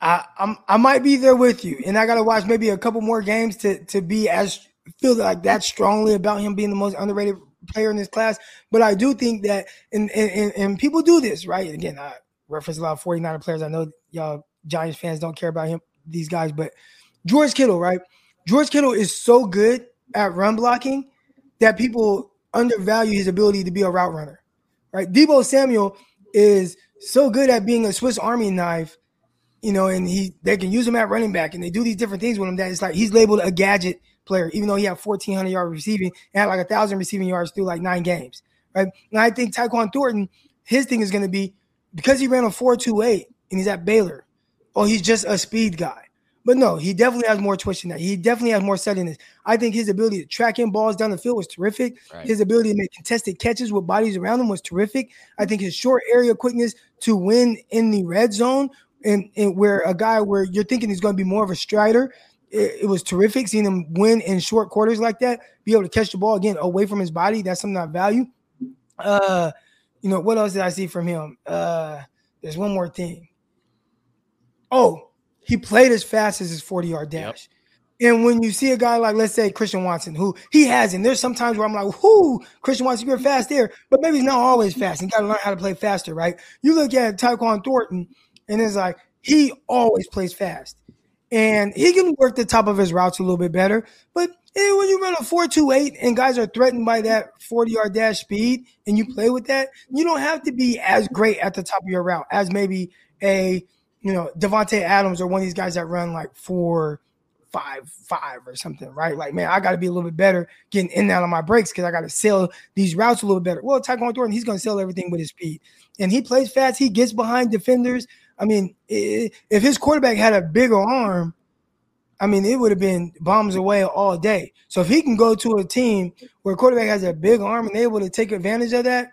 I I'm, I might be there with you, and I got to watch maybe a couple more games to to be as feel like that strongly about him being the most underrated player in this class. But I do think that – and and and people do this, right? Again, I reference a lot of forty-niner players. I know y'all Giants fans don't care about him, these guys, but George Kittle, right? George Kittle is so good at run blocking that people undervalue his ability to be a route runner, right? Deebo Samuel is so good at being a Swiss Army knife, you know, and he they can use him at running back, and they do these different things with him that it's like he's labeled a gadget player, even though he had fourteen hundred yards receiving and had like one thousand receiving yards through like nine games, right? And I think Tyquan Thornton, his thing is going to be because he ran a four two eight and he's at Baylor, oh, he's just a speed guy. But no, he definitely has more twitch than that. He definitely has more steadiness. I think his ability to track in balls down the field was terrific. Right. His ability to make contested catches with bodies around him was terrific. I think his short area quickness to win in the red zone and, and where a guy where you're thinking he's going to be more of a strider, it, it was terrific. Seeing him win in short quarters like that, be able to catch the ball again away from his body, that's something I value. Uh, you know, what else did I see from him? Uh, there's one more thing. Oh, he played as fast as his forty-yard dash. Yep. And when you see a guy like, let's say, Christian Watson, who he has, and there's some times where I'm like, whoo, Christian Watson, you're fast there. But maybe he's not always fast. You got to learn how to play faster, right? You look at Tyquan Thornton, and it's like he always plays fast. And he can work the top of his routes a little bit better. But when you run a four two eight and guys are threatened by that forty-yard dash speed and you play with that, you don't have to be as great at the top of your route as maybe a – you know, Devontae Adams or one of these guys that run like four, five, five or something, right? Like, man, I got to be a little bit better getting in and out of my breaks because I got to sell these routes a little better. Well, Tyquan Thornton, he's going to sell everything with his speed. And he plays fast. He gets behind defenders. I mean, it, if his quarterback had a bigger arm, I mean, it would have been bombs away all day. So if he can go to a team where a quarterback has a big arm and they're able to take advantage of that,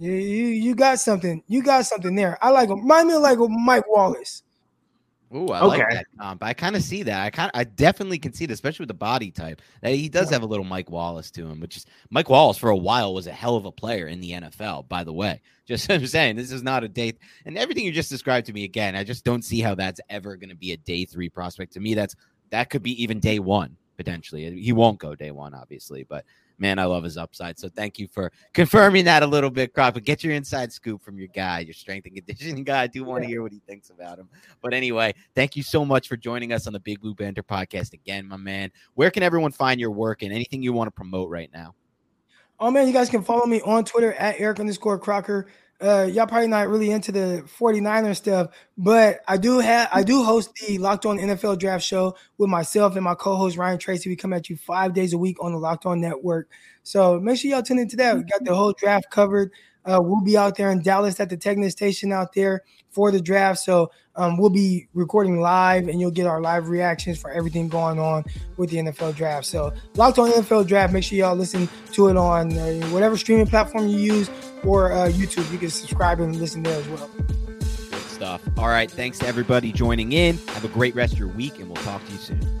You, you you got something. You got something there. I like him. Remind me of like Mike Wallace. Ooh, I okay. like that comp. I kind of see that. I kind I definitely can see that, especially with the body type. That he does yeah. have a little Mike Wallace to him, which is Mike Wallace for a while was a hell of a player in the N F L, by the way. Just I'm saying, this is not a day. And everything you just described to me again, I just don't see how that's ever going to be a day three prospect. To me, that's that could be even day one, potentially. He won't go day one, obviously, but man, I love his upside. So thank you for confirming that a little bit, Crocker. Get your inside scoop from your guy, your strength and conditioning guy. I do want to hear what he thinks about him. But anyway, thank you so much for joining us on the Big Blue Banter podcast again, my man. Where can everyone find your work and anything you want to promote right now? Oh, man, you guys can follow me on Twitter at Eric underscore Crocker. Uh, y'all probably not really into the forty-niner stuff, but I do have I do host the Locked On N F L Draft Show with myself and my co-host Ryan Tracy. We come at you five days a week on the Locked On Network. So make sure y'all tune into that. We got the whole draft covered. Uh, we'll be out there in Dallas at the Tegna station out there for the draft. So um, we'll be recording live, and you'll get our live reactions for everything going on with the N F L draft. So Locked On N F L Draft. Make sure y'all listen to it on uh, whatever streaming platform you use. Or uh, YouTube, you can subscribe and listen there as well. Good stuff. All right, thanks to everybody joining in. Have a great rest of your week, and we'll talk to you soon.